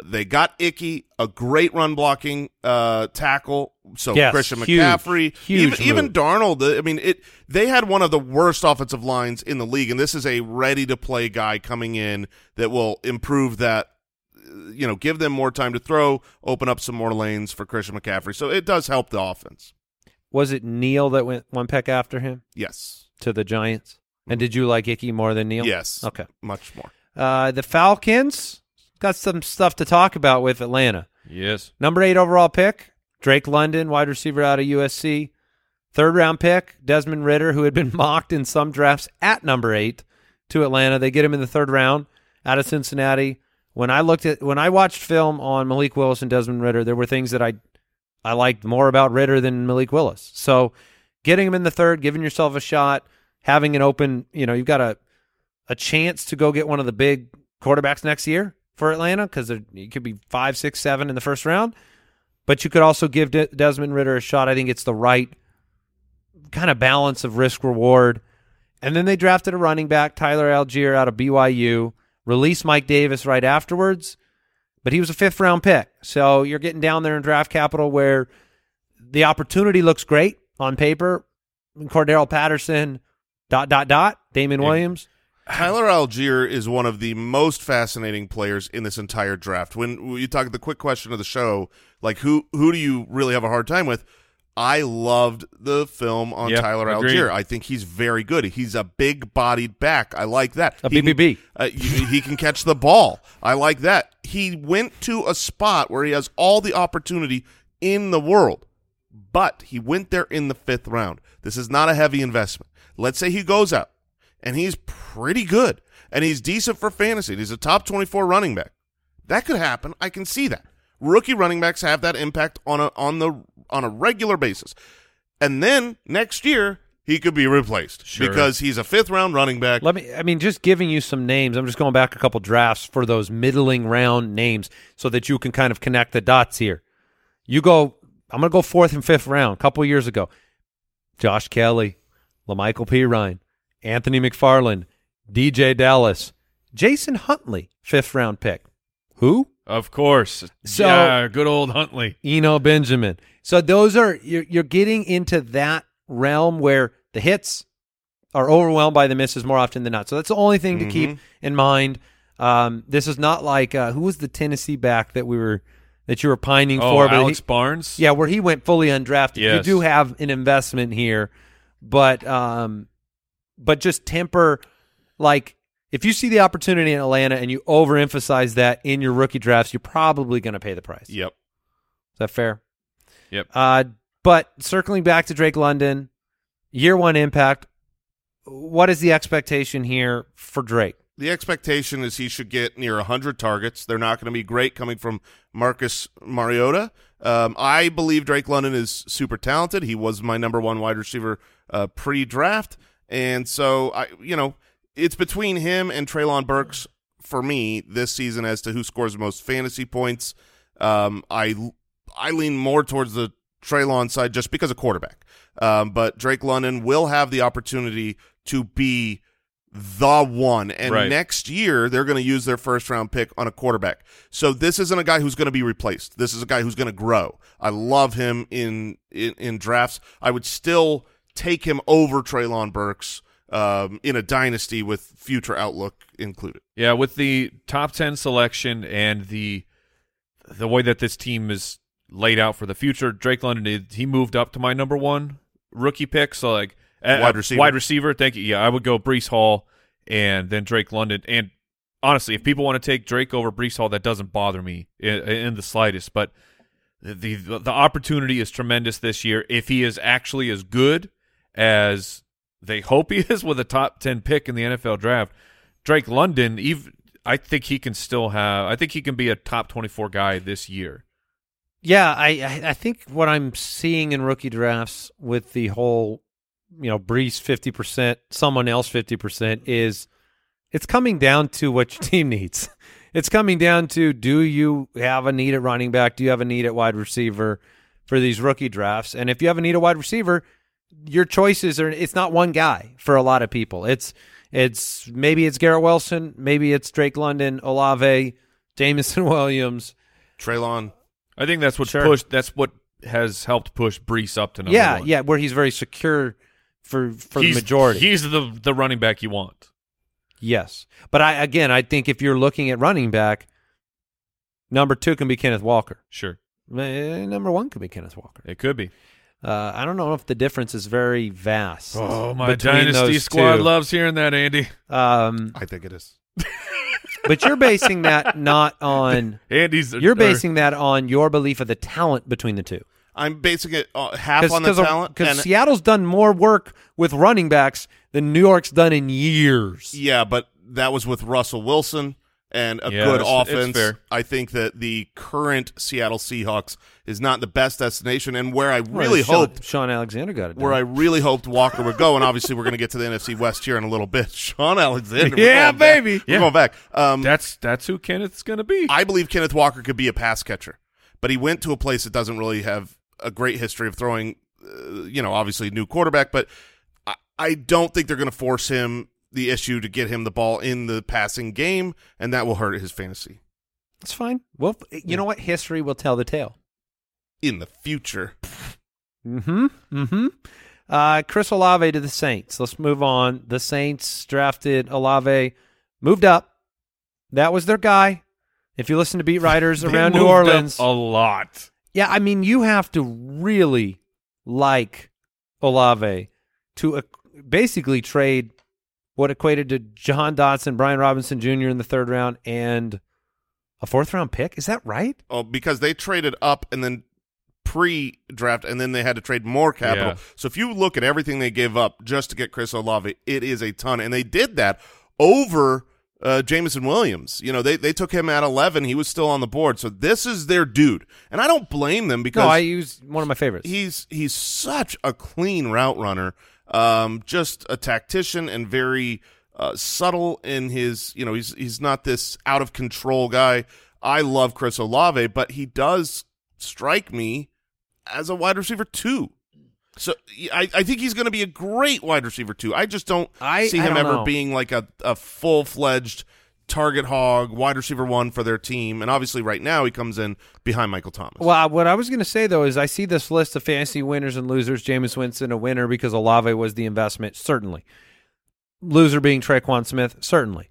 They got Icky, a great run blocking uh, tackle. So yes, Christian McCaffrey, huge, huge even, even Darnold. I mean, it. They had one of the worst offensive lines in the league, and this is a ready to play guy coming in that will improve that. You know, give them more time to throw, open up some more lanes for Christian McCaffrey. So it does help the offense. Was it Neal that went one pick after him? Yes, to the Giants. Mm-hmm. And did you like Icky more than Neal? Yes, okay, much more. Uh, the Falcons. Got some stuff to talk about with Atlanta. Yes. Number eight overall pick, Drake London, wide receiver out of U S C. Third round pick, Desmond Ridder, who had been mocked in some drafts at number eight to Atlanta. They get him in the third round out of Cincinnati. When I looked at when I watched film on Malik Willis and Desmond Ridder, there were things that I I liked more about Ridder than Malik Willis. So getting him in the third, giving yourself a shot, having an open, you know, you've got a a chance to go get one of the big quarterbacks next year. for Atlanta because it could be five, six, seven in the first round. But you could also give De- Desmond Ridder a shot. I think it's the right kind of balance of risk-reward. And then they drafted a running back, Tyler Algier, out of B Y U, released Mike Davis right afterwards, but he was a fifth-round pick. So you're getting down there in draft capital where the opportunity looks great on paper. Cordero Patterson, dot, dot, dot, Damon yeah. Williams. Tyler Algier is one of the most fascinating players in this entire draft. When you talk the quick question of the show, like who who do you really have a hard time with? I loved the film on yep, Tyler Algier. Agreed. I think he's very good. He's a big-bodied back. I like that. A he B B B. Can, uh, he, he can catch the ball. I like that. He went to a spot where he has all the opportunity in the world, but he went there in the fifth round. This is not a heavy investment. Let's say he goes out, and he's pretty good, and he's decent for fantasy. He's a top twenty-four running back. That could happen. I can see that. Rookie running backs have that impact on a on the on a regular basis. And then next year he could be replaced sure. because he's a fifth round running back. Let me I mean just giving you some names. I'm just going back a couple drafts for those middling round names so that you can kind of connect the dots here. You go I'm going to go fourth and fifth round a couple years ago. Josh Kelly, LaMichael Pirine, Anthony McFarland, D J Dallas, Jason Huntley, fifth round pick. Who? Of course. So, yeah, good old Huntley. Eno Benjamin. So those are, you're, you're getting into that realm where the hits are overwhelmed by the misses more often than not. So that's the only thing mm-hmm. to keep in mind. Um, this is not like, uh, who was the Tennessee back that we were, that you were pining oh, for? But Alex he, Barnes? Yeah, where he went fully undrafted. Yes. You do have an investment here, but, um, but just temper, like, if you see the opportunity in Atlanta and you overemphasize that in your rookie drafts, you're probably going to pay the price. Yep. Is that fair? Yep. Uh, but circling back to Drake London, year one impact, what is the expectation here for Drake? The expectation is he should get near one hundred targets. They're not going to be great coming from Marcus Mariota. Um, I believe Drake London is super talented. He was my number one wide receiver uh, pre-draft. And so, I, you know, it's between him and Treylon Burks for me this season as to who scores the most fantasy points. Um, I I lean more towards the Treylon side just because of quarterback. Um, but Drake London will have the opportunity to be the one. And right. next year, they're going to use their first-round pick on a quarterback. So this isn't a guy who's going to be replaced. This is a guy who's going to grow. I love him in, in, in drafts. I would still take him over Treylon Burks. Um, in a dynasty with future outlook included. Yeah, with the top ten selection and the the way that this team is laid out for the future, Drake London, he moved up to my number one rookie pick. So like wide uh, receiver, wide receiver. Thank you. Yeah, I would go Breece Hall and then Drake London. And honestly, if people want to take Drake over Breece Hall, that doesn't bother me in, in the slightest. But the the opportunity is tremendous this year if he is actually as good as they hope he is with a top ten pick in the N F L draft. Drake London, even, I think he can still have – I think he can be a top twenty-four guy this year. Yeah, I I think what I'm seeing in rookie drafts with the whole, you know, Breece fifty percent, someone else fifty percent is it's coming down to what your team needs. It's coming down to do you have a need at running back? Do you have a need at wide receiver for these rookie drafts? And if you have a need at wide receiver – your choices are, it's not one guy for a lot of people. It's, it's, maybe it's Garrett Wilson, maybe it's Drake London, Olave, Jameson Williams, Treylon. I think that's what's sure. pushed, that's what has helped push Breece up to number yeah, one. Yeah, yeah, where he's very secure for, for he's, the majority. He's the, the running back you want. Yes. But I, again, I think if you're looking at running back, number two can be Kenneth Walker. Sure. Number one could be Kenneth Walker. It could be. Uh, I don't know if the difference is very vast. Oh, my Dynasty Squad two. Loves hearing that, Andy. Um, I think it is. But you're basing that not on Andy's. You're basing or, that on your belief of the talent between the two. I'm basing it uh, half Cause, on cause the talent. Because Seattle's done more work with running backs than New York's done in years. Yeah, but that was with Russell Wilson. and a yeah, good it's, offense. It's I think that the current Seattle Seahawks is not the best destination, and where I really well, hoped Sean, Sean Alexander got it done. Where I really hoped Walker would go, and obviously we're going to get to the N F C West here in a little bit. Sean Alexander. yeah, baby. Yeah. We're going back. Um, that's, that's who Kenneth's going to be. I believe Kenneth Walker could be a pass catcher, but he went to a place that doesn't really have a great history of throwing, uh, you know, obviously new quarterback, but I, I don't think they're going to force him the issue to get him the ball in the passing game, and that will hurt his fantasy. It's fine. Well, you yeah. know what? History will tell the tale. In the future. Mm-hmm. Mm-hmm. Uh, Chris Olave to the Saints. Let's move on. The Saints drafted Olave, moved up. That was their guy. If you listen to beat writers around New Orleans. A lot. Yeah, I mean, you have to really like Olave to uh, basically trade what equated to John Dotson, Brian Robinson Junior in the third round, and a fourth-round pick? Is that right? Oh, because they traded up and then pre-draft, and then they had to trade more capital. Yeah. So if you look at everything they gave up just to get Chris Olave, it is a ton. And they did that over uh, Jameson Williams. You know, they, they took him at eleven. He was still on the board. So this is their dude. And I don't blame them because no, I use one of my favorites. He's, he's such a clean route runner. Um, just a tactician and very uh, subtle in his, you know, he's he's not this out of control guy. I love Chris Olave, but he does strike me as a wide receiver too. So I, I think he's going to be a great wide receiver too. I just don't I, see him don't ever know. being like a, a full fledged target hog wide receiver one for their team. And obviously, right now he comes in behind Michael Thomas. Well, what I was going to say though is I see this list of fantasy winners and losers. Jameis Winston a winner because Olave was the investment, certainly. Loser being Tre'Quan Smith, certainly.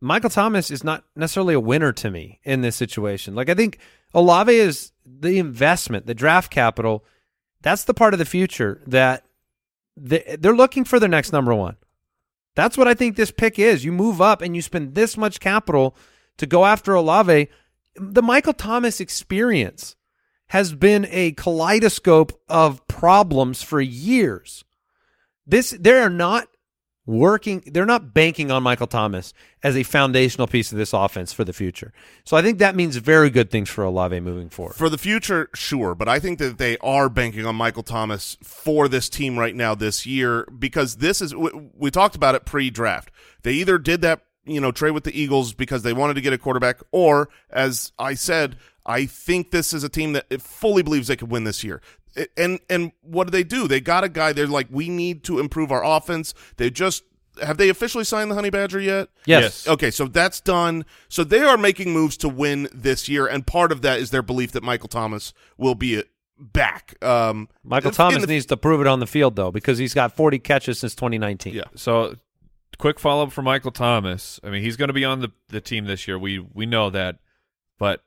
Michael Thomas is not necessarily a winner to me in this situation. Like I think Olave is the investment, the draft capital. That's the part of the future that they're looking for their next number one. That's what I think this pick is. You move up and you spend this much capital to go after Olave. The Michael Thomas experience has been a kaleidoscope of problems for years. This they are not working, they're not banking on Michael Thomas as a foundational piece of this offense for the future. So I think that means very good things for Olave moving forward. For the future, sure, but I think that they are banking on Michael Thomas for this team right now this year because this is we, we talked about it pre-draft. They either did that, you know, trade with the Eagles because they wanted to get a quarterback or as I said, I think this is a team that fully believes they could win this year. And and what do they do? They got a guy. They're like, we need to improve our offense. They just have they officially signed the Honey Badger yet? Yes. yes. Okay, so that's done. So they are making moves to win this year, and part of that is their belief that Michael Thomas will be back. Um, Michael Thomas the, needs to prove it on the field, though, because he's got forty catches since twenty nineteen. Yeah. So quick follow-up for Michael Thomas. I mean, he's going to be on the, the team this year. We we know that, but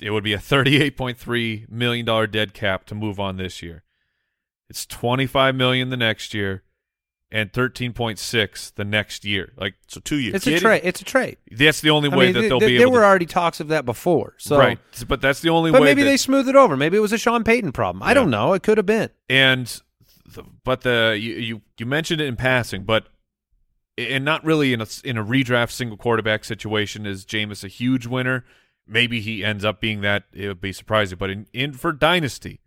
it would be a thirty-eight point three million dollars dead cap to move on this year. It's twenty-five million dollars the next year and thirteen point six the next year. Like so two years. It's a trade. It's a trade. That's the only I way mean, that they'll th- be able to. There were already talks of that before. So. Right. But that's the only but way. But maybe that they smoothed it over. Maybe it was a Sean Payton problem. Yeah. I don't know. It could have been. And the, but the you, you you mentioned it in passing, but and not really in a in a redraft single quarterback situation is Jameis a huge winner. Maybe he ends up being that. It would be surprising. But in, in for Dynasty,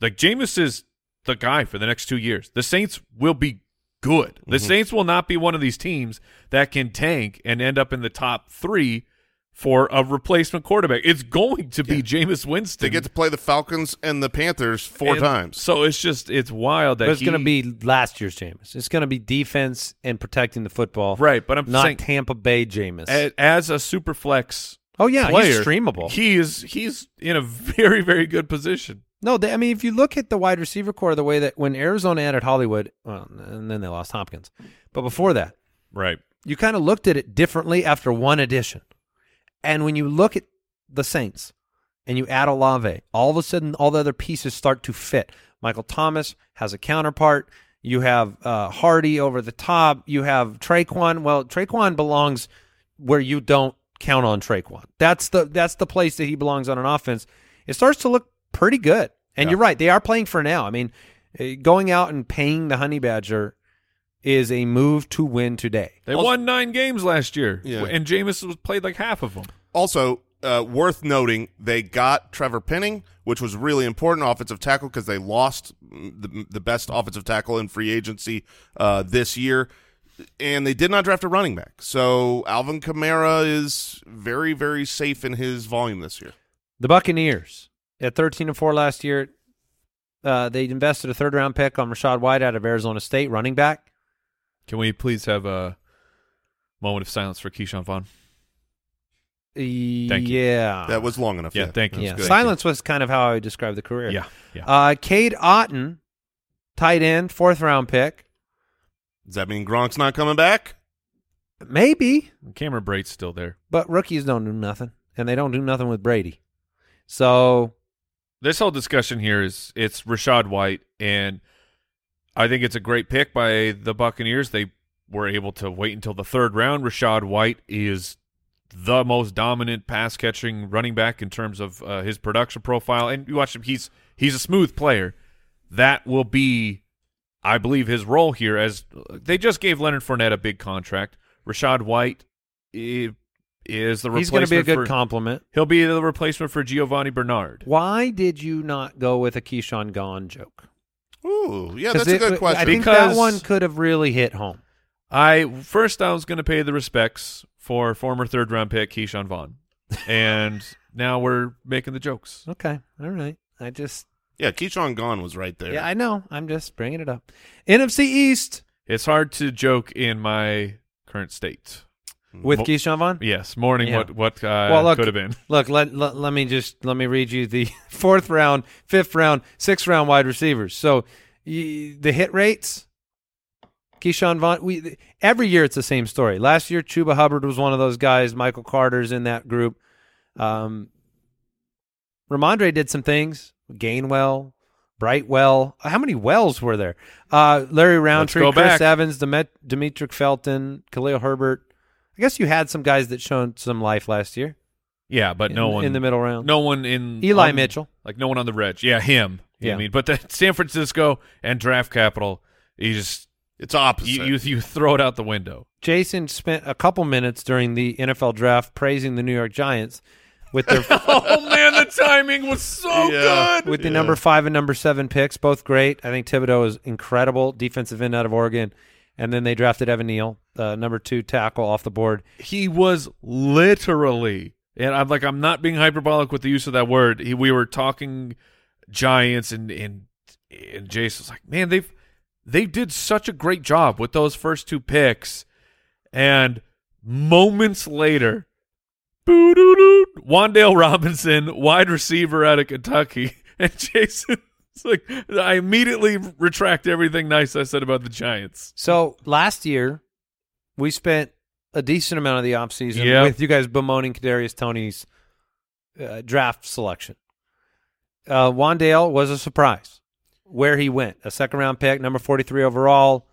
like Jameis is the guy for the next two years. The Saints will be good. The mm-hmm. Saints will not be one of these teams that can tank and end up in the top three for a replacement quarterback. It's going to be yeah. Jameis Winston. They get to play the Falcons and the Panthers four and, times. So it's just it's wild. That but it's going to be last year's Jameis. It's going to be defense and protecting the football. Right, but I'm not saying, Tampa Bay Jameis. As, as a super flex Oh, yeah, player. He's streamable. He is, he's in a very, very good position. No, they, I mean, if you look at the wide receiver core, the way that when Arizona added Hollywood, well, and then they lost Hopkins, but before that, right, you kind of looked at it differently after one addition. And when you look at the Saints and you add Olave, all of a sudden all the other pieces start to fit. Michael Thomas has a counterpart. You have uh, Hardy over the top. You have Tre'Quan. Well, Tre'Quan belongs where you don't count on Tre'Quan. That's the that's the place that he belongs on an offense. It starts to look pretty good. And yeah. you're right. They are playing for now. I mean, going out and paying the Honey Badger is a move to win today. They also won nine games last year, yeah. and Jameson was played like half of them. Also, uh, worth noting, they got Trevor Penning, which was really important offensive tackle because they lost the, the best offensive tackle in free agency uh, this year. And they did not draft a running back. So Alvin Kamara is very, very safe in his volume this year. The Buccaneers, at thirteen and four last year, uh, they invested a third-round pick on Rachaad White out of Arizona State, running back. Can we please have a moment of silence for Keyshawn Vaughn? Thank you. Yeah. That was long enough. Yeah, yeah. thank you. Yeah. Was silence was kind of how I would describe the career. Yeah. yeah. Uh, Cade Otton, tight end, fourth-round pick. Does that mean Gronk's not coming back? Maybe. Cameron Brate's still there. But rookies don't do nothing, and they don't do nothing with Brady. So this whole discussion here is it's Rachaad White, and I think it's a great pick by the Buccaneers. They were able to wait until the third round. Rachaad White is the most dominant pass-catching running back in terms of uh, his production profile. And you watch him, he's he's a smooth player. That will be, I believe, his role here, as they just gave Leonard Fournette a big contract. Rachaad White is the replacement. He's going to be a good for, compliment. He'll be the replacement for Giovanni Bernard. Why did you not go with a Keyshawn Vaughn joke? Ooh, yeah, that's it, a good question. I think because that one could have really hit home. I First, I was going to pay the respects for former third-round pick Keyshawn Vaughn, and now we're making the jokes. Okay, all right. I just... Yeah, Keyshawn Vaughn was right there. Yeah, I know. I'm just bringing it up. N F C East. It's hard to joke in my current state. With Mo- Keyshawn Vaughn? Yes, morning yeah. what, what uh, well, look, could have been. Look, let, let, let me just let me read you the fourth round, fifth round, sixth round wide receivers. So y- the hit rates, Keyshawn Vaughn, we, every year it's the same story. Last year, Chuba Hubbard was one of those guys. Michael Carter's in that group. Um, Ramondre did some things. Gainwell, Brightwell. How many Wells were there? Uh, Larry Roundtree, Chris Evans, Demet- Demetric Felton, Khalil Herbert. I guess you had some guys that showed some life last year. Yeah, but in, no one. In the middle round. No one in. Eli on, Mitchell. Like no one on the reg. Yeah, him. You yeah. I mean, but the San Francisco and draft capital, you just. It's opposite. You, you, you throw it out the window. Jason spent a couple minutes during the N F L draft praising the New York Giants. With their oh, man, the timing was so yeah. good. With the yeah. number five and number seven picks, both great. I think Thibodeau is incredible, defensive end out of Oregon. And then they drafted Evan Neal, uh, number two tackle off the board. He was literally, and I'm like, I'm not being hyperbolic with the use of that word. He, we were talking Giants, and and and Jason's like, man, they've they did such a great job with those first two picks. And moments later, Wan'Dale Robinson, wide receiver out of Kentucky, and Jason's like, I immediately retract everything nice I said about the Giants. So last year, we spent a decent amount of the offseason yep. with you guys bemoaning Kadarius Toney's uh, draft selection. Uh, Wan'Dale was a surprise where he went. A second-round pick, number forty-three overall,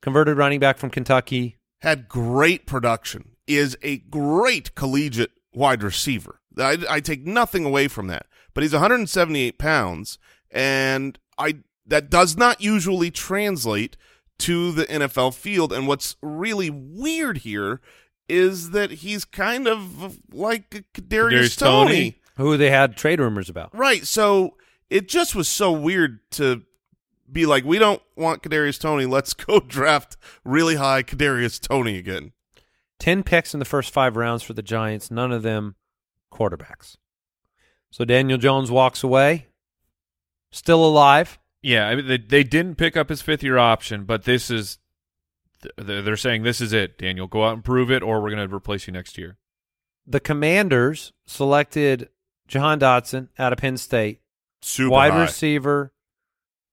converted running back from Kentucky. Had great production. Is a great collegiate wide receiver. I, I take nothing away from that. But he's one hundred seventy-eight pounds, and I that does not usually translate to the N F L field. And what's really weird here is that he's kind of like Kadarius Toney, who they had trade rumors about. Right, so it just was so weird to be like, we don't want Kadarius Toney. Let's go draft really high Kadarius Toney again. Ten picks in the first five rounds for the Giants, none of them quarterbacks. So Daniel Jones walks away, still alive. Yeah, I mean, they, they didn't pick up his fifth-year option, but this is they're saying this is it, Daniel. Go out and prove it, or we're going to replace you next year. The Commanders selected Jahan Dotson out of Penn State. Super wide high. Receiver,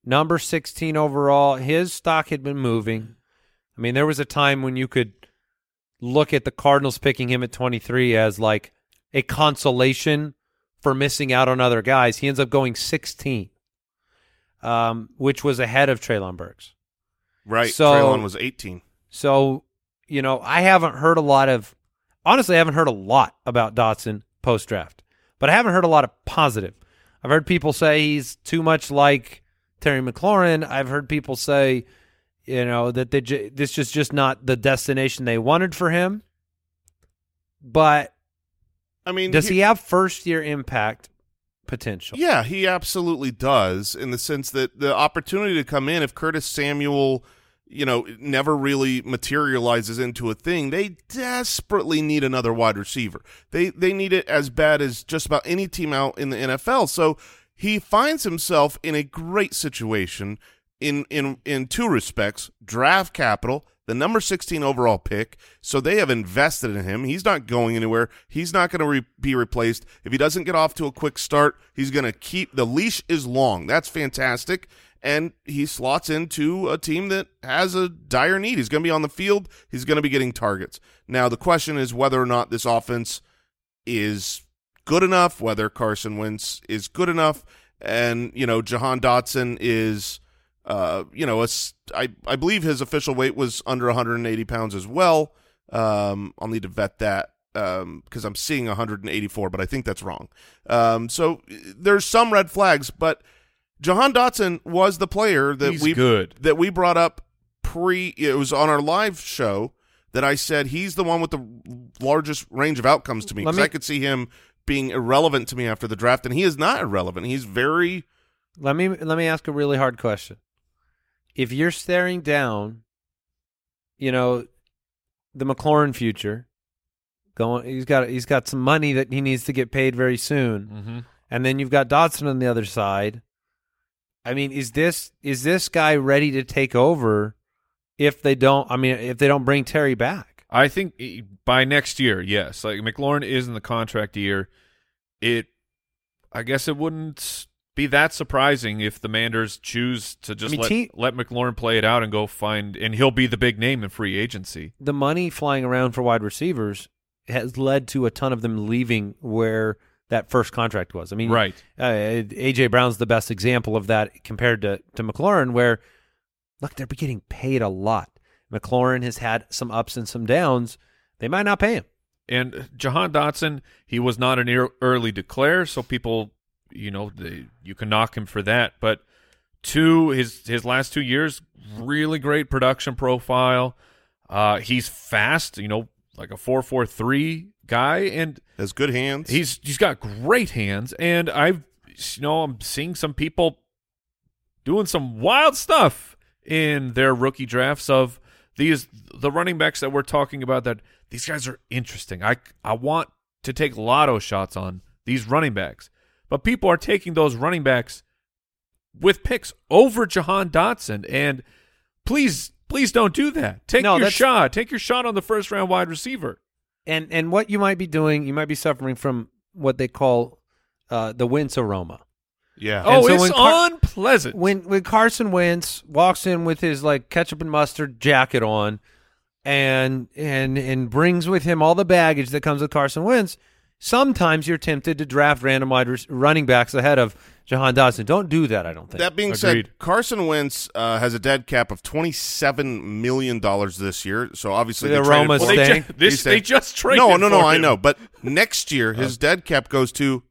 number sixteen overall. His stock had been moving. I mean, there was a time when you could – look at the Cardinals picking him at twenty-three as like a consolation for missing out on other guys. He ends up going sixteen, um, which was ahead of Treylon Burks. Right, so, Treylon was eighteen. So, you know, I haven't heard a lot of – honestly, I haven't heard a lot about Dotson post-draft, but I haven't heard a lot of positive. I've heard people say he's too much like Terry McLaurin. I've heard people say – you know, that they j- this is just not the destination they wanted for him. But I mean, does he, he have first-year impact potential? Yeah, he absolutely does, in the sense that the opportunity to come in, if Curtis Samuel, you know, never really materializes into a thing, they desperately need another wide receiver. They they need it as bad as just about any team out in the N F L. So he finds himself in a great situation in in in two respects: draft capital, the number sixteen overall pick, so they have invested in him. He's not going anywhere. He's not going to re- be replaced. If he doesn't get off to a quick start, he's going to keep – the leash is long. That's fantastic. And he slots into a team that has a dire need. He's going to be on the field. He's going to be getting targets. Now, the question is whether or not this offense is good enough, whether Carson Wentz is good enough, and, you know, Jahan Dotson is – Uh, you know, a, I, I believe his official weight was under one hundred eighty pounds as well. Um, I'll need to vet that because um, I'm seeing one hundred eighty-four, but I think that's wrong. Um, so there's some red flags, but Jahan Dotson was the player that he's we good. that we brought up pre. It was on our live show that I said he's the one with the largest range of outcomes to me, because me- I could see him being irrelevant to me after the draft, and he is not irrelevant. He's very. Let me let me ask a really hard question. If you're staring down, you know, the McLaurin future, going, he's got he's got some money that he needs to get paid very soon, mm-hmm. and then you've got Dotson on the other side. I mean, is this is this guy ready to take over? If they don't, I mean, if they don't bring Terry back, I think by next year, yes. Like McLaurin is in the contract year. It, I guess, it wouldn't be that surprising if the Manders choose to just I mean, let, te- let McLaurin play it out and go find, and he'll be the big name in free agency. The money flying around for wide receivers has led to a ton of them leaving where that first contract was. I mean, right. uh, A J Brown's the best example of that compared to, to McLaurin, where, look, they're getting paid a lot. McLaurin has had some ups and some downs. They might not pay him. And Jahan Dotson, he was not an early declare, so people... You know, they, you can knock him for that. But two, his his last two years, really great production profile. Uh, he's fast, you know, like a four four three guy, and has good hands. He's he's got great hands, and I've you know I'm seeing some people doing some wild stuff in their rookie drafts of these the running backs that we're talking about. That these guys are interesting. I I want to take lotto shots on these running backs. But people are taking those running backs with picks over Jahan Dotson, and please, please don't do that. Take no, your shot. Take your shot on the first-round wide receiver. And and what you might be doing, you might be suffering from what they call uh, the Wentz aroma. Yeah. And oh, so it's when Car- unpleasant. When when Carson Wentz walks in with his like ketchup and mustard jacket on, and and and brings with him all the baggage that comes with Carson Wentz. Sometimes you're tempted to draft random wide running backs ahead of Jahan Dotson. Don't do that, I don't think. That being Agreed. said, Carson Wentz uh, has a dead cap of twenty-seven million dollars this year. So obviously the aroma's well, staying. They, ju- this, they just traded No, no, no, I him. know. But next year, his dead cap goes to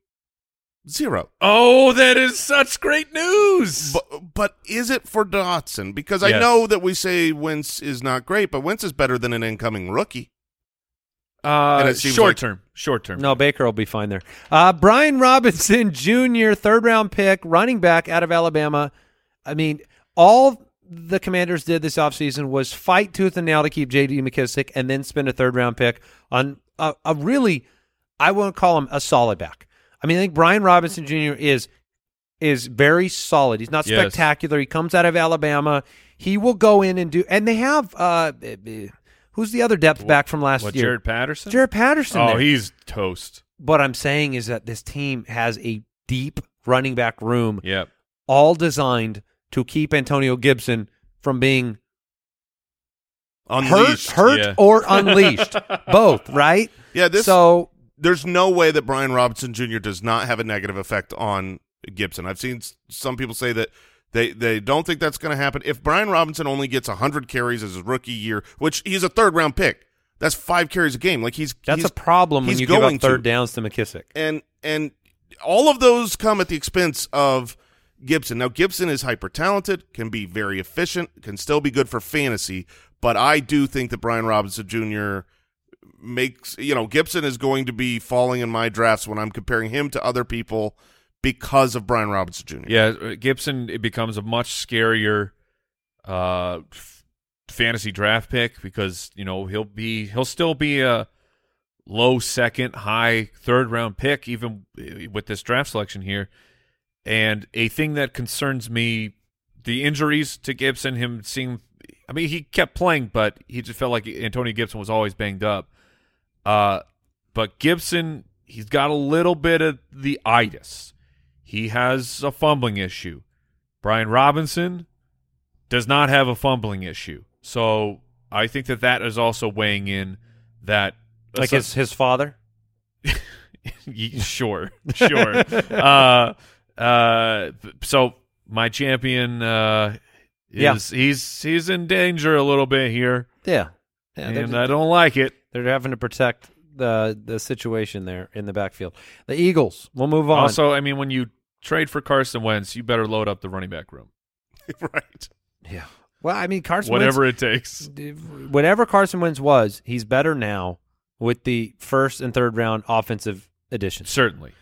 zero. Oh, that is such great news. But, but is it for Dotson? Because yes. I know that we say Wentz is not great, but Wentz is better than an incoming rookie. Uh, short like- term, short term. No, Baker will be fine there. Uh, Brian Robinson Junior, third round pick, running back out of Alabama. I mean, all the Commanders did this offseason was fight tooth and nail to keep J D McKissick and then spend a third round pick on a, a really, I won't call him a solid back. I mean, I think Brian Robinson Junior is is very solid. He's not spectacular. Yes. He comes out of Alabama. He will go in and do, and they have. Uh, Who's the other depth back from last what, year? Jared Patterson? Jared Patterson. Oh, there. He's toast. What I'm saying is that this team has a deep running back room, yep. all designed to keep Antonio Gibson from being unleashed. hurt, hurt yeah. or unleashed. Both, right? Yeah. This, so there's no way that Brian Robinson Junior does not have a negative effect on Gibson. I've seen some people say that They they don't think that's going to happen. If Brian Robinson only gets one hundred carries as his rookie year, which he's a third-round pick, that's five carries a game. Like he's That's he's, a problem when you give up third to. downs to McKissick. And and all of those come at the expense of Gibson. Now, Gibson is hyper-talented, can be very efficient, can still be good for fantasy, but I do think that Brian Robinson Junior makes, you know, Gibson is going to be falling in my drafts when I'm comparing him to other people because of Brian Robinson Junior Yeah, Gibson, it becomes a much scarier uh, f- fantasy draft pick because, you know, he'll be, he'll still be a low second, high third round pick, even with this draft selection here. And a thing that concerns me, the injuries to Gibson, him seeing, I mean, he kept playing, but he just felt like Antonio Gibson was always banged up. Uh, but Gibson, he's got a little bit of the itis. He has a fumbling issue. Brian Robinson does not have a fumbling issue. So I think that that is also weighing in that. Like his, his father? Sure, sure. uh, Uh, so my champion, uh, is, yeah. he's, he's in danger a little bit here. Yeah. yeah and I don't like it. They're having to protect the, the situation there in the backfield. The Eagles, we'll move on. Also, I mean, when you trade for Carson Wentz, you better load up the running back room. Right. Yeah. Well, I mean, Carson Whatever Wentz, it takes. Whatever Carson Wentz was, he's better now with the first and third round offensive additions. Certainly.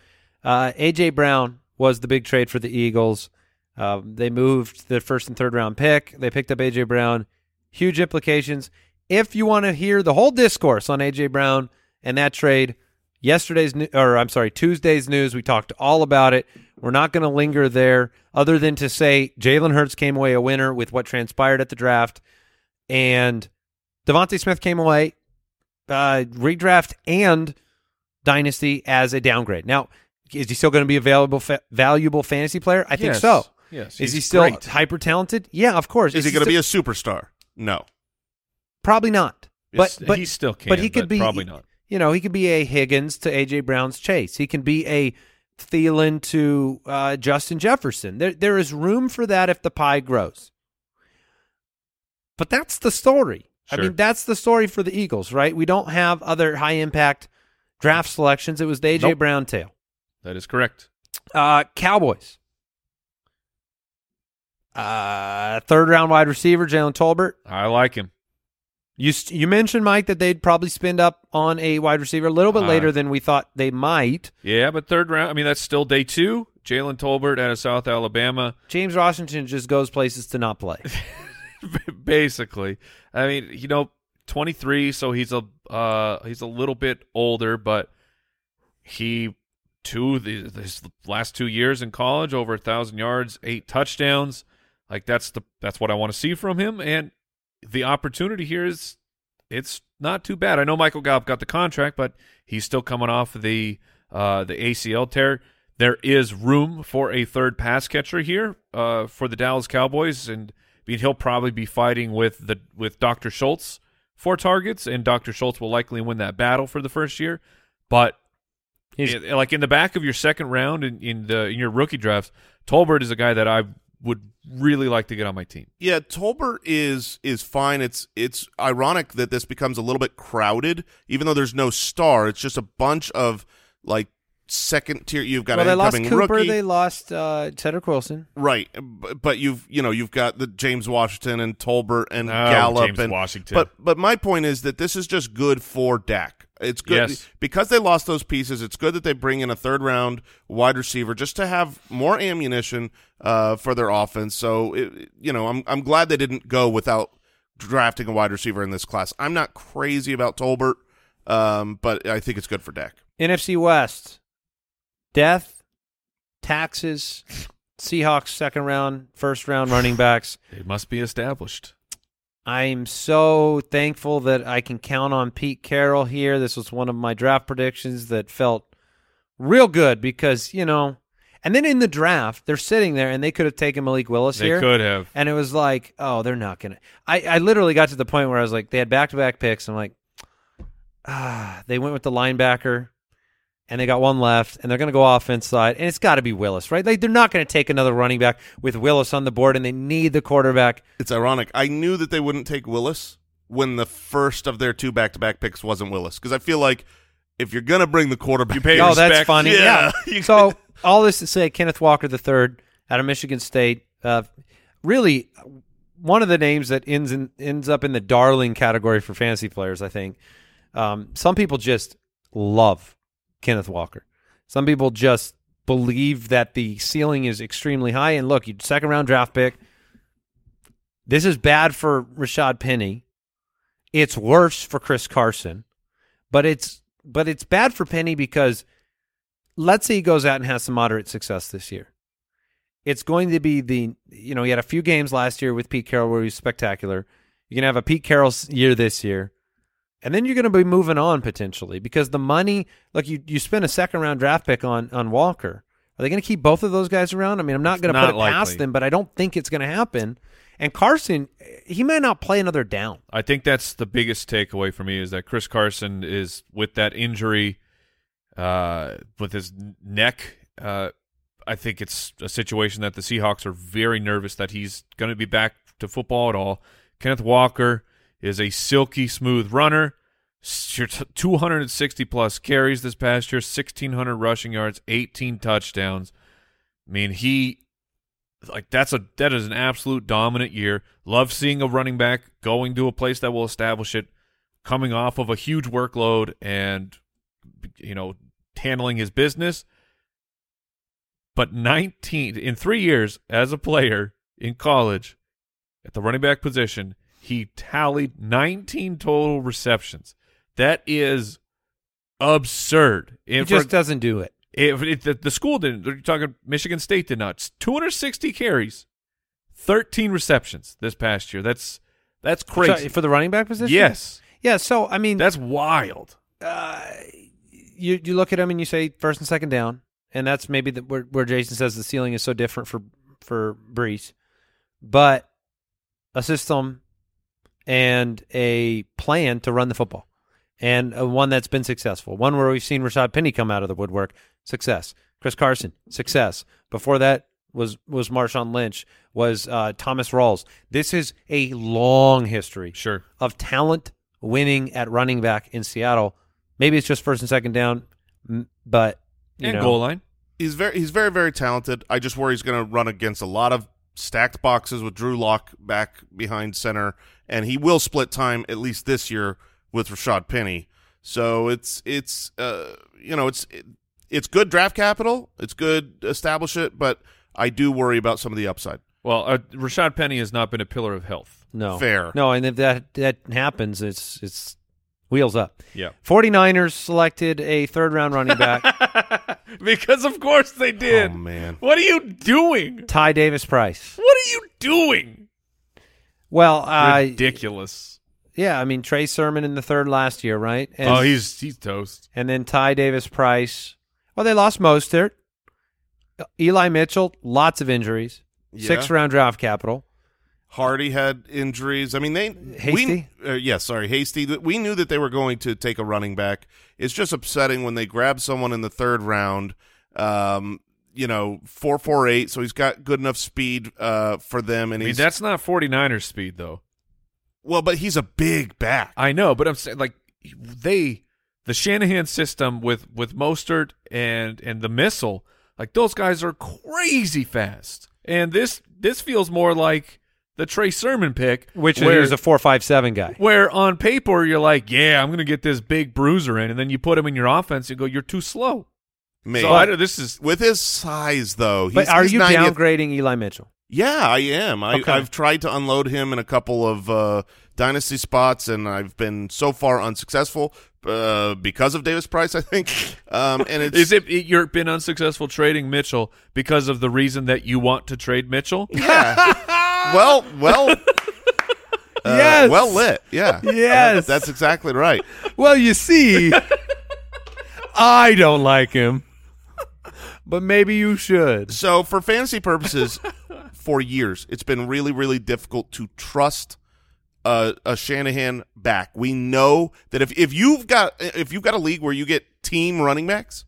Uh, A J Brown was the big trade for the Eagles. Uh, they moved the first and third round pick. They picked up A J. Brown. Huge implications. If you want to hear the whole discourse on A J. Brown and that trade, yesterday's or I'm sorry, Tuesday's news, we talked all about it. We're not going to linger there other than to say Jalen Hurts came away a winner with what transpired at the draft, and Devontae Smith came away uh, redraft and dynasty as a downgrade. Now, is he still going to be a valuable, fa- valuable fantasy player? I think yes. so. Yes. Is he still hyper-talented? Yeah, of course. Is, is he, he going to still... be a superstar? No. Probably not. But, but he still can, but, he could but be, probably not. You know, he could be a Higgins to A J. Brown's chase. He can be a Thielen to uh, Justin Jefferson. There, There is room for that if the pie grows. But that's the story. Sure. I mean, that's the story for the Eagles, right? We don't have other high-impact draft selections. It was the A J. Nope. Brown tale. That is correct. Uh, Cowboys. Uh, third-round wide receiver, Jalen Tolbert. I like him. You st- you mentioned, Mike, that they'd probably spend up on a wide receiver a little bit uh, later than we thought they might. Yeah, but third round, I mean, that's still day two. Jalen Tolbert out of South Alabama. James Washington just goes places to not play. Basically. I mean, you know, twenty-three, so he's a uh, he's a little bit older, but he... Two the his last two years in college, over a thousand yards, eight touchdowns. Like that's the that's what I want to see from him. And the opportunity here is it's not too bad. I know Michael Gallup got the contract, but he's still coming off the uh, the A C L tear. There is room for a third pass catcher here uh, for the Dallas Cowboys, and I mean, he'll probably be fighting with the with Doctor Schultz for targets, and Doctor Schultz will likely win that battle for the first year, but. He's, like in the back of your second round in, in the in your rookie drafts, Tolbert is a guy that I would really like to get on my team. Yeah, Tolbert is is fine. It's it's ironic that this becomes a little bit crowded, even though there's no star. It's just a bunch of like second tier. You've got well, an incoming rookie. They lost Cooper. Rookie. They lost uh, Tedder Quilson. Right, but you've you know you've got the James Washington and Tolbert and oh, Gallup James and Washington. But but my point is that this is just good for Dak. It's good yes. because they lost those pieces. It's good that they bring in a third round wide receiver just to have more ammunition uh, for their offense. So it, you know, I'm I'm glad they didn't go without drafting a wide receiver in this class. I'm not crazy about Tolbert, um, but I think it's good for Dak. N F C West, death, taxes, Seahawks second round, first round running backs. It must be established. I'm so thankful that I can count on Pete Carroll here. This was one of my draft predictions that felt real good because, you know, and then in the draft, they're sitting there and they could have taken Malik Willis they here. They could have. And it was like, oh, they're not going to. I, I literally got to the point where I was like, they had back-to-back picks. I'm like, ah, they went with the linebacker and they got one left and they're going to go offense side. And it's got to be Willis, right? Like they're not going to take another running back with Willis on the board and they need the quarterback. It's ironic. I knew that they wouldn't take Willis when the first of their two back-to-back picks wasn't Willis. Because I feel like if you're going to bring the quarterback, you pay oh, respect. Oh, that's funny. Yeah. yeah. So all this to say, Kenneth Walker the third out of Michigan State. Uh, really, one of the names that ends in, ends up in the darling category for fantasy players, I think. Um, some people just love Kenneth Walker. Some people just believe that the ceiling is extremely high. And look, you second round draft pick. This is bad for Rashad Penny. It's worse for Chris Carson. But it's but it's bad for Penny because let's say he goes out and has some moderate success this year. It's going to be the, you know, he had a few games last year with Pete Carroll where he was spectacular. You're going to have a Pete Carroll year this year. And then you're going to be moving on potentially because the money, look, you, you spend a second round draft pick on, on Walker. Are they going to keep both of those guys around? I mean, I'm not going to put it past them, but I don't think it's going to happen. And Carson, he may not play another down. I think that's the biggest takeaway for me is that Chris Carson is, with that injury, uh, with his neck, uh, I think it's a situation that the Seahawks are very nervous that he's going to be back to football at all. Kenneth Walker is a silky smooth runner, two hundred sixty plus carries this past year, sixteen hundred rushing yards, eighteen touchdowns. I mean, he... Like that's a that is an absolute dominant year. Love seeing a running back going to a place that will establish it, coming off of a huge workload and you know handling his business. But nineteen in three years as a player in college at the running back position, he tallied nineteen total receptions. That is absurd. He and just for, doesn't do it. It, it, the, the school didn't. They're talking Michigan State did not. two hundred sixty carries, thirteen receptions this past year. That's that's crazy. Sorry, for the running back position? Yes. Yeah, so, I mean. That's wild. Uh, you you look at him and you say first and second down, and that's maybe the, where, where Jason says the ceiling is so different for, for Brees. But a system and a plan to run the football, and a one that's been successful, one where we've seen Rashad Penny come out of the woodwork. Success. Chris Carson, success. Before that was was Marshawn Lynch, was uh, Thomas Rawls. This is a long history sure. of talent winning at running back in Seattle. Maybe it's just first and second down, but you and know. Goal line. He's very, he's very, very talented. I just worry he's going to run against a lot of stacked boxes with Drew Lock back behind center, and he will split time at least this year with Rashad Penny. So it's it's uh, you know it's. It, It's good draft capital. It's good to establish it, but I do worry about some of the upside. Well, uh, Rashad Penny has not been a pillar of health. No. Fair. No, and if that, that happens, it's it's wheels up. Yeah. 49ers selected a third-round running back. Because, of course, they did. Oh, man. What are you doing? Ty Davis Price. What are you doing? Well, I... Ridiculous. Uh, Yeah, I mean, Trey Sermon in the third last year, right? And, oh, he's, he's toast. And then Ty Davis Price. Well, they lost Mostert. Eli Mitchell, lots of injuries. Yeah. Six-round draft capital. Hardy had injuries. I mean, they... Hasty? We, uh, yeah, sorry, Hasty. We knew that they were going to take a running back. It's just upsetting when they grab someone in the third round, um, you know, four four eight, so he's got good enough speed uh, for them. And I mean, he's, that's not 49ers speed, though. Well, but he's a big back. I know, but I'm saying, like, they... The Shanahan system with, with Mostert and, and the missile, like those guys are crazy fast. And this this feels more like the Trey Sermon pick. Which where, is a four five seven guy. Where on paper you're like, yeah, I'm going to get this big bruiser in. And then you put him in your offense and go, you're too slow. Maybe. So I, this is, with his size, though. He's, but are he's you downgrading th- Eli Mitchell? Yeah, I am. I, okay. I've tried to unload him in a couple of uh, dynasty spots, and I've been so far unsuccessful uh, because of Davis Price, I think. Um, and it's, Is it, it you've been unsuccessful trading Mitchell because of the reason that you want to trade Mitchell? Yeah. well, well, uh, yes. Well lit. Yeah. Yes. Uh, that's exactly right. Well, you see, I don't like him, but maybe you should. So, for fantasy purposes. For years, it's been really, really difficult to trust uh, a Shanahan back. We know that if, if you've got if you've got a league where you get team running backs,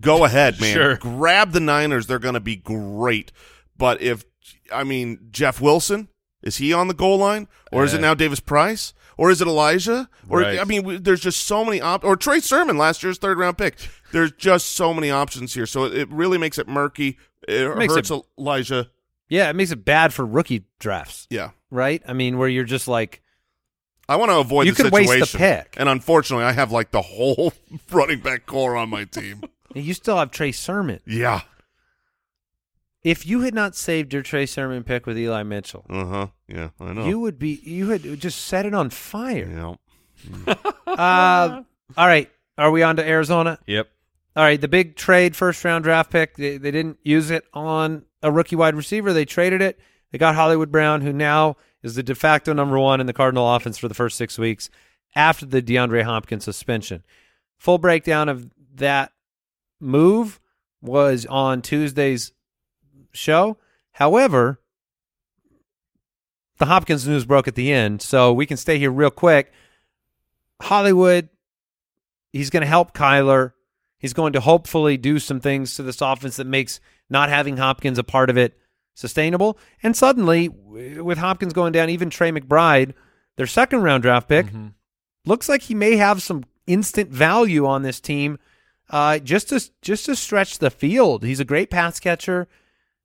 go ahead, man. Sure. Grab the Niners; they're going to be great. But if I mean Jeff Wilson, is he on the goal line, or uh, is it now Davis Price, or is it Elijah? Or right. I mean, there's just so many op- or Trey Sermon, last year's third round pick. There's just so many options here, so it really makes it murky. It, it hurts it, Elijah. Yeah, it makes it bad for rookie drafts. Yeah. Right? I mean, where you're just like, I want to avoid you the could situation. Waste the pick. And unfortunately, I have like the whole running back core on my team. You still have Trey Sermon. Yeah. If you had not saved your Trey Sermon pick with Eli Mitchell, uh huh, yeah, I know, you would be, you had just set it on fire. Yeah. uh, all right, are we on to Arizona? Yep. All right, the big trade, first round draft pick. They, they didn't use it on a rookie wide receiver. They traded it. They got Hollywood Brown, who now is the de facto number one in the Cardinal offense for the first six weeks after the DeAndre Hopkins suspension. Full breakdown of that move was on Tuesday's show. However, the Hopkins news broke at the end, so we can stay here real quick. Hollywood, he's going to help Kyler. He's going to hopefully do some things to this offense that makes not having Hopkins a part of it sustainable. And suddenly, with Hopkins going down, even Trey McBride, their second round draft pick, mm-hmm. looks like he may have some instant value on this team uh, just to just to stretch the field. He's a great pass catcher.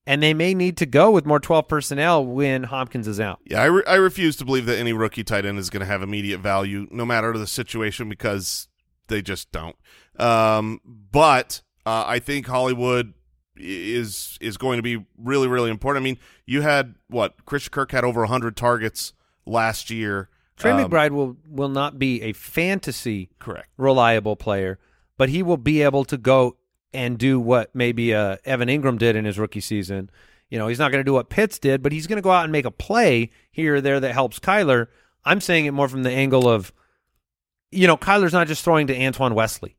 And they may need to go with more twelve personnel when Hopkins is out. Yeah, I, re- I refuse to believe that any rookie tight end is going to have immediate value, no matter the situation, because they just don't. Um, but uh, I think Hollywood is is going to be really, really important. I mean, you had, what, Christian Kirk had over one hundred targets last year. Trey um, McBride will, will not be a fantasy correct. reliable player, but he will be able to go and do what maybe uh, Evan Engram did in his rookie season. You know, he's not going to do what Pitts did, but he's going to go out and make a play here or there that helps Kyler. I'm saying it more from the angle of, you know, Kyler's not just throwing to Antoine Wesley.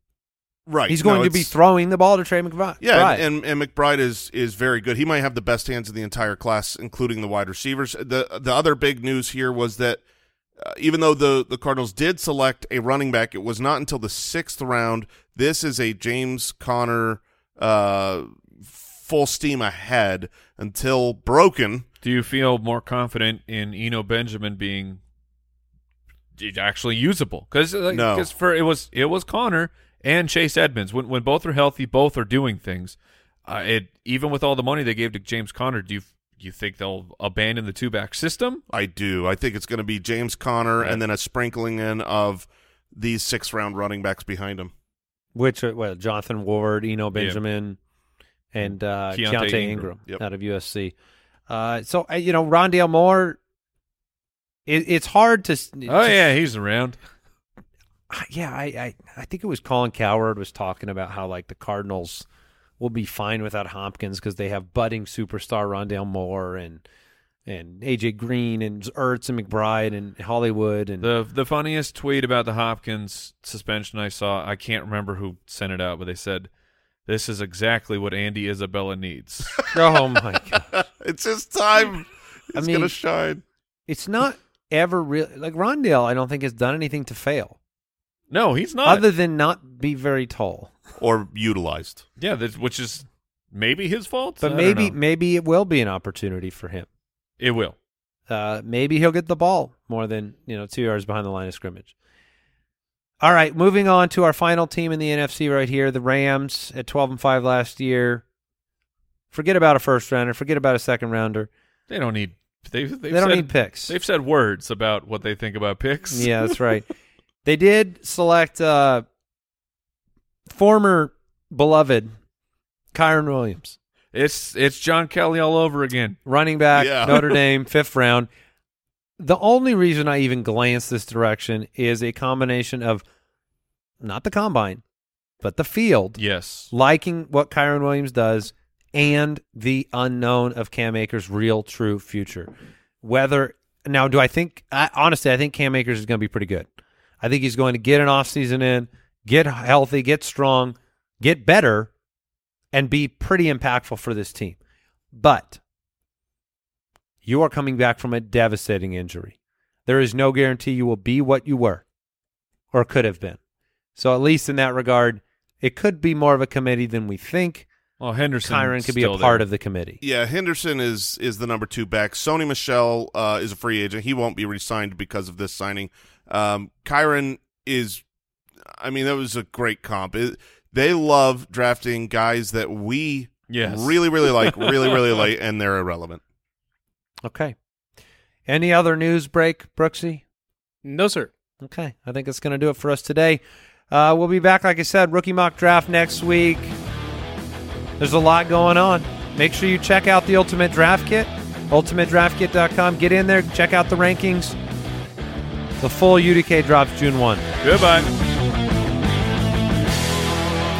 Right. He's going no, to be throwing the ball to Trey McBride. Yeah, and, and, and McBride is is very good. He might have the best hands in the entire class, including the wide receivers. The The other big news here was that Uh, even though the, the Cardinals did select a running back, it was not until the sixth round. This is a James Conner uh, full steam ahead until broken. Do you feel more confident in Eno Benjamin being actually usable? Because like, no. for it was it was Conner and Chase Edmonds. When when both are healthy, both are doing things. Uh, it even with all the money they gave to James Conner, do you? You think they'll abandon the two-back system? I do. I think it's going to be James Conner right. and then a sprinkling in of these six-round running backs behind him. Which are well, Jonathan Ward, Eno Benjamin, yeah. and uh, Keontae, Keontae Ingram, Ingram yep. out of U S C. Uh, so, uh, you know, Rondale Moore, it, it's hard to... Oh, to, yeah, he's around. Yeah, I, I, I think it was Colin Cowherd was talking about how, like, the Cardinals... will be fine without Hopkins because they have budding superstar Rondale Moore and and A J Green and Ertz and McBride and Hollywood. And the the funniest tweet about the Hopkins suspension I saw, I can't remember who sent it out, but they said, "This is exactly what Andy Isabella needs." Oh my god, it's his time. He's I mean, gonna shine. It's not ever real. Like Rondale, I don't think has done anything to fail. No, he's not. Other than not be very tall. Or utilized. Yeah, this, which is maybe his fault. But I maybe maybe it will be an opportunity for him. It will. Uh, maybe he'll get the ball more than you know two yards behind the line of scrimmage. All right, moving on to our final team in the N F C right here, the Rams at twelve and five last year. Forget about a first-rounder. Forget about a second-rounder. They don't need They, they don't said, need picks. They've said words about what they think about picks. Yeah, that's right. They did select uh, former beloved Kyron Williams. It's it's John Kelly all over again. Running back, yeah. Notre Dame, fifth round. The only reason I even glanced this direction is a combination of not the combine, but the field. Yes. Liking what Kyron Williams does and the unknown of Cam Akers' real, true future. Whether Now, do I think, I, honestly, I think Cam Akers is going to be pretty good. I think he's going to get an offseason in, get healthy, get strong, get better, and be pretty impactful for this team. But you are coming back from a devastating injury. There is no guarantee you will be what you were or could have been. So at least in that regard, it could be more of a committee than we think. Well, Henderson Kyron could be a part there. Of the committee. Yeah, Henderson is is the number two back. Sony Michel uh, is a free agent. He won't be re-signed because of this signing. Um, Kyron is, I mean, that was a great comp. It, they love drafting guys that we Yes. Really, really like, really, really late, and they're irrelevant. Okay. Any other news break, Brooksy? No, sir. Okay. I think that's going to do it for us today. Uh, we'll be back, like I said, Rookie Mock Draft next week. There's a lot going on. Make sure you check out the Ultimate Draft Kit, ultimate draft kit dot com. Get in there, check out the rankings. The full U D K drops June first. Goodbye.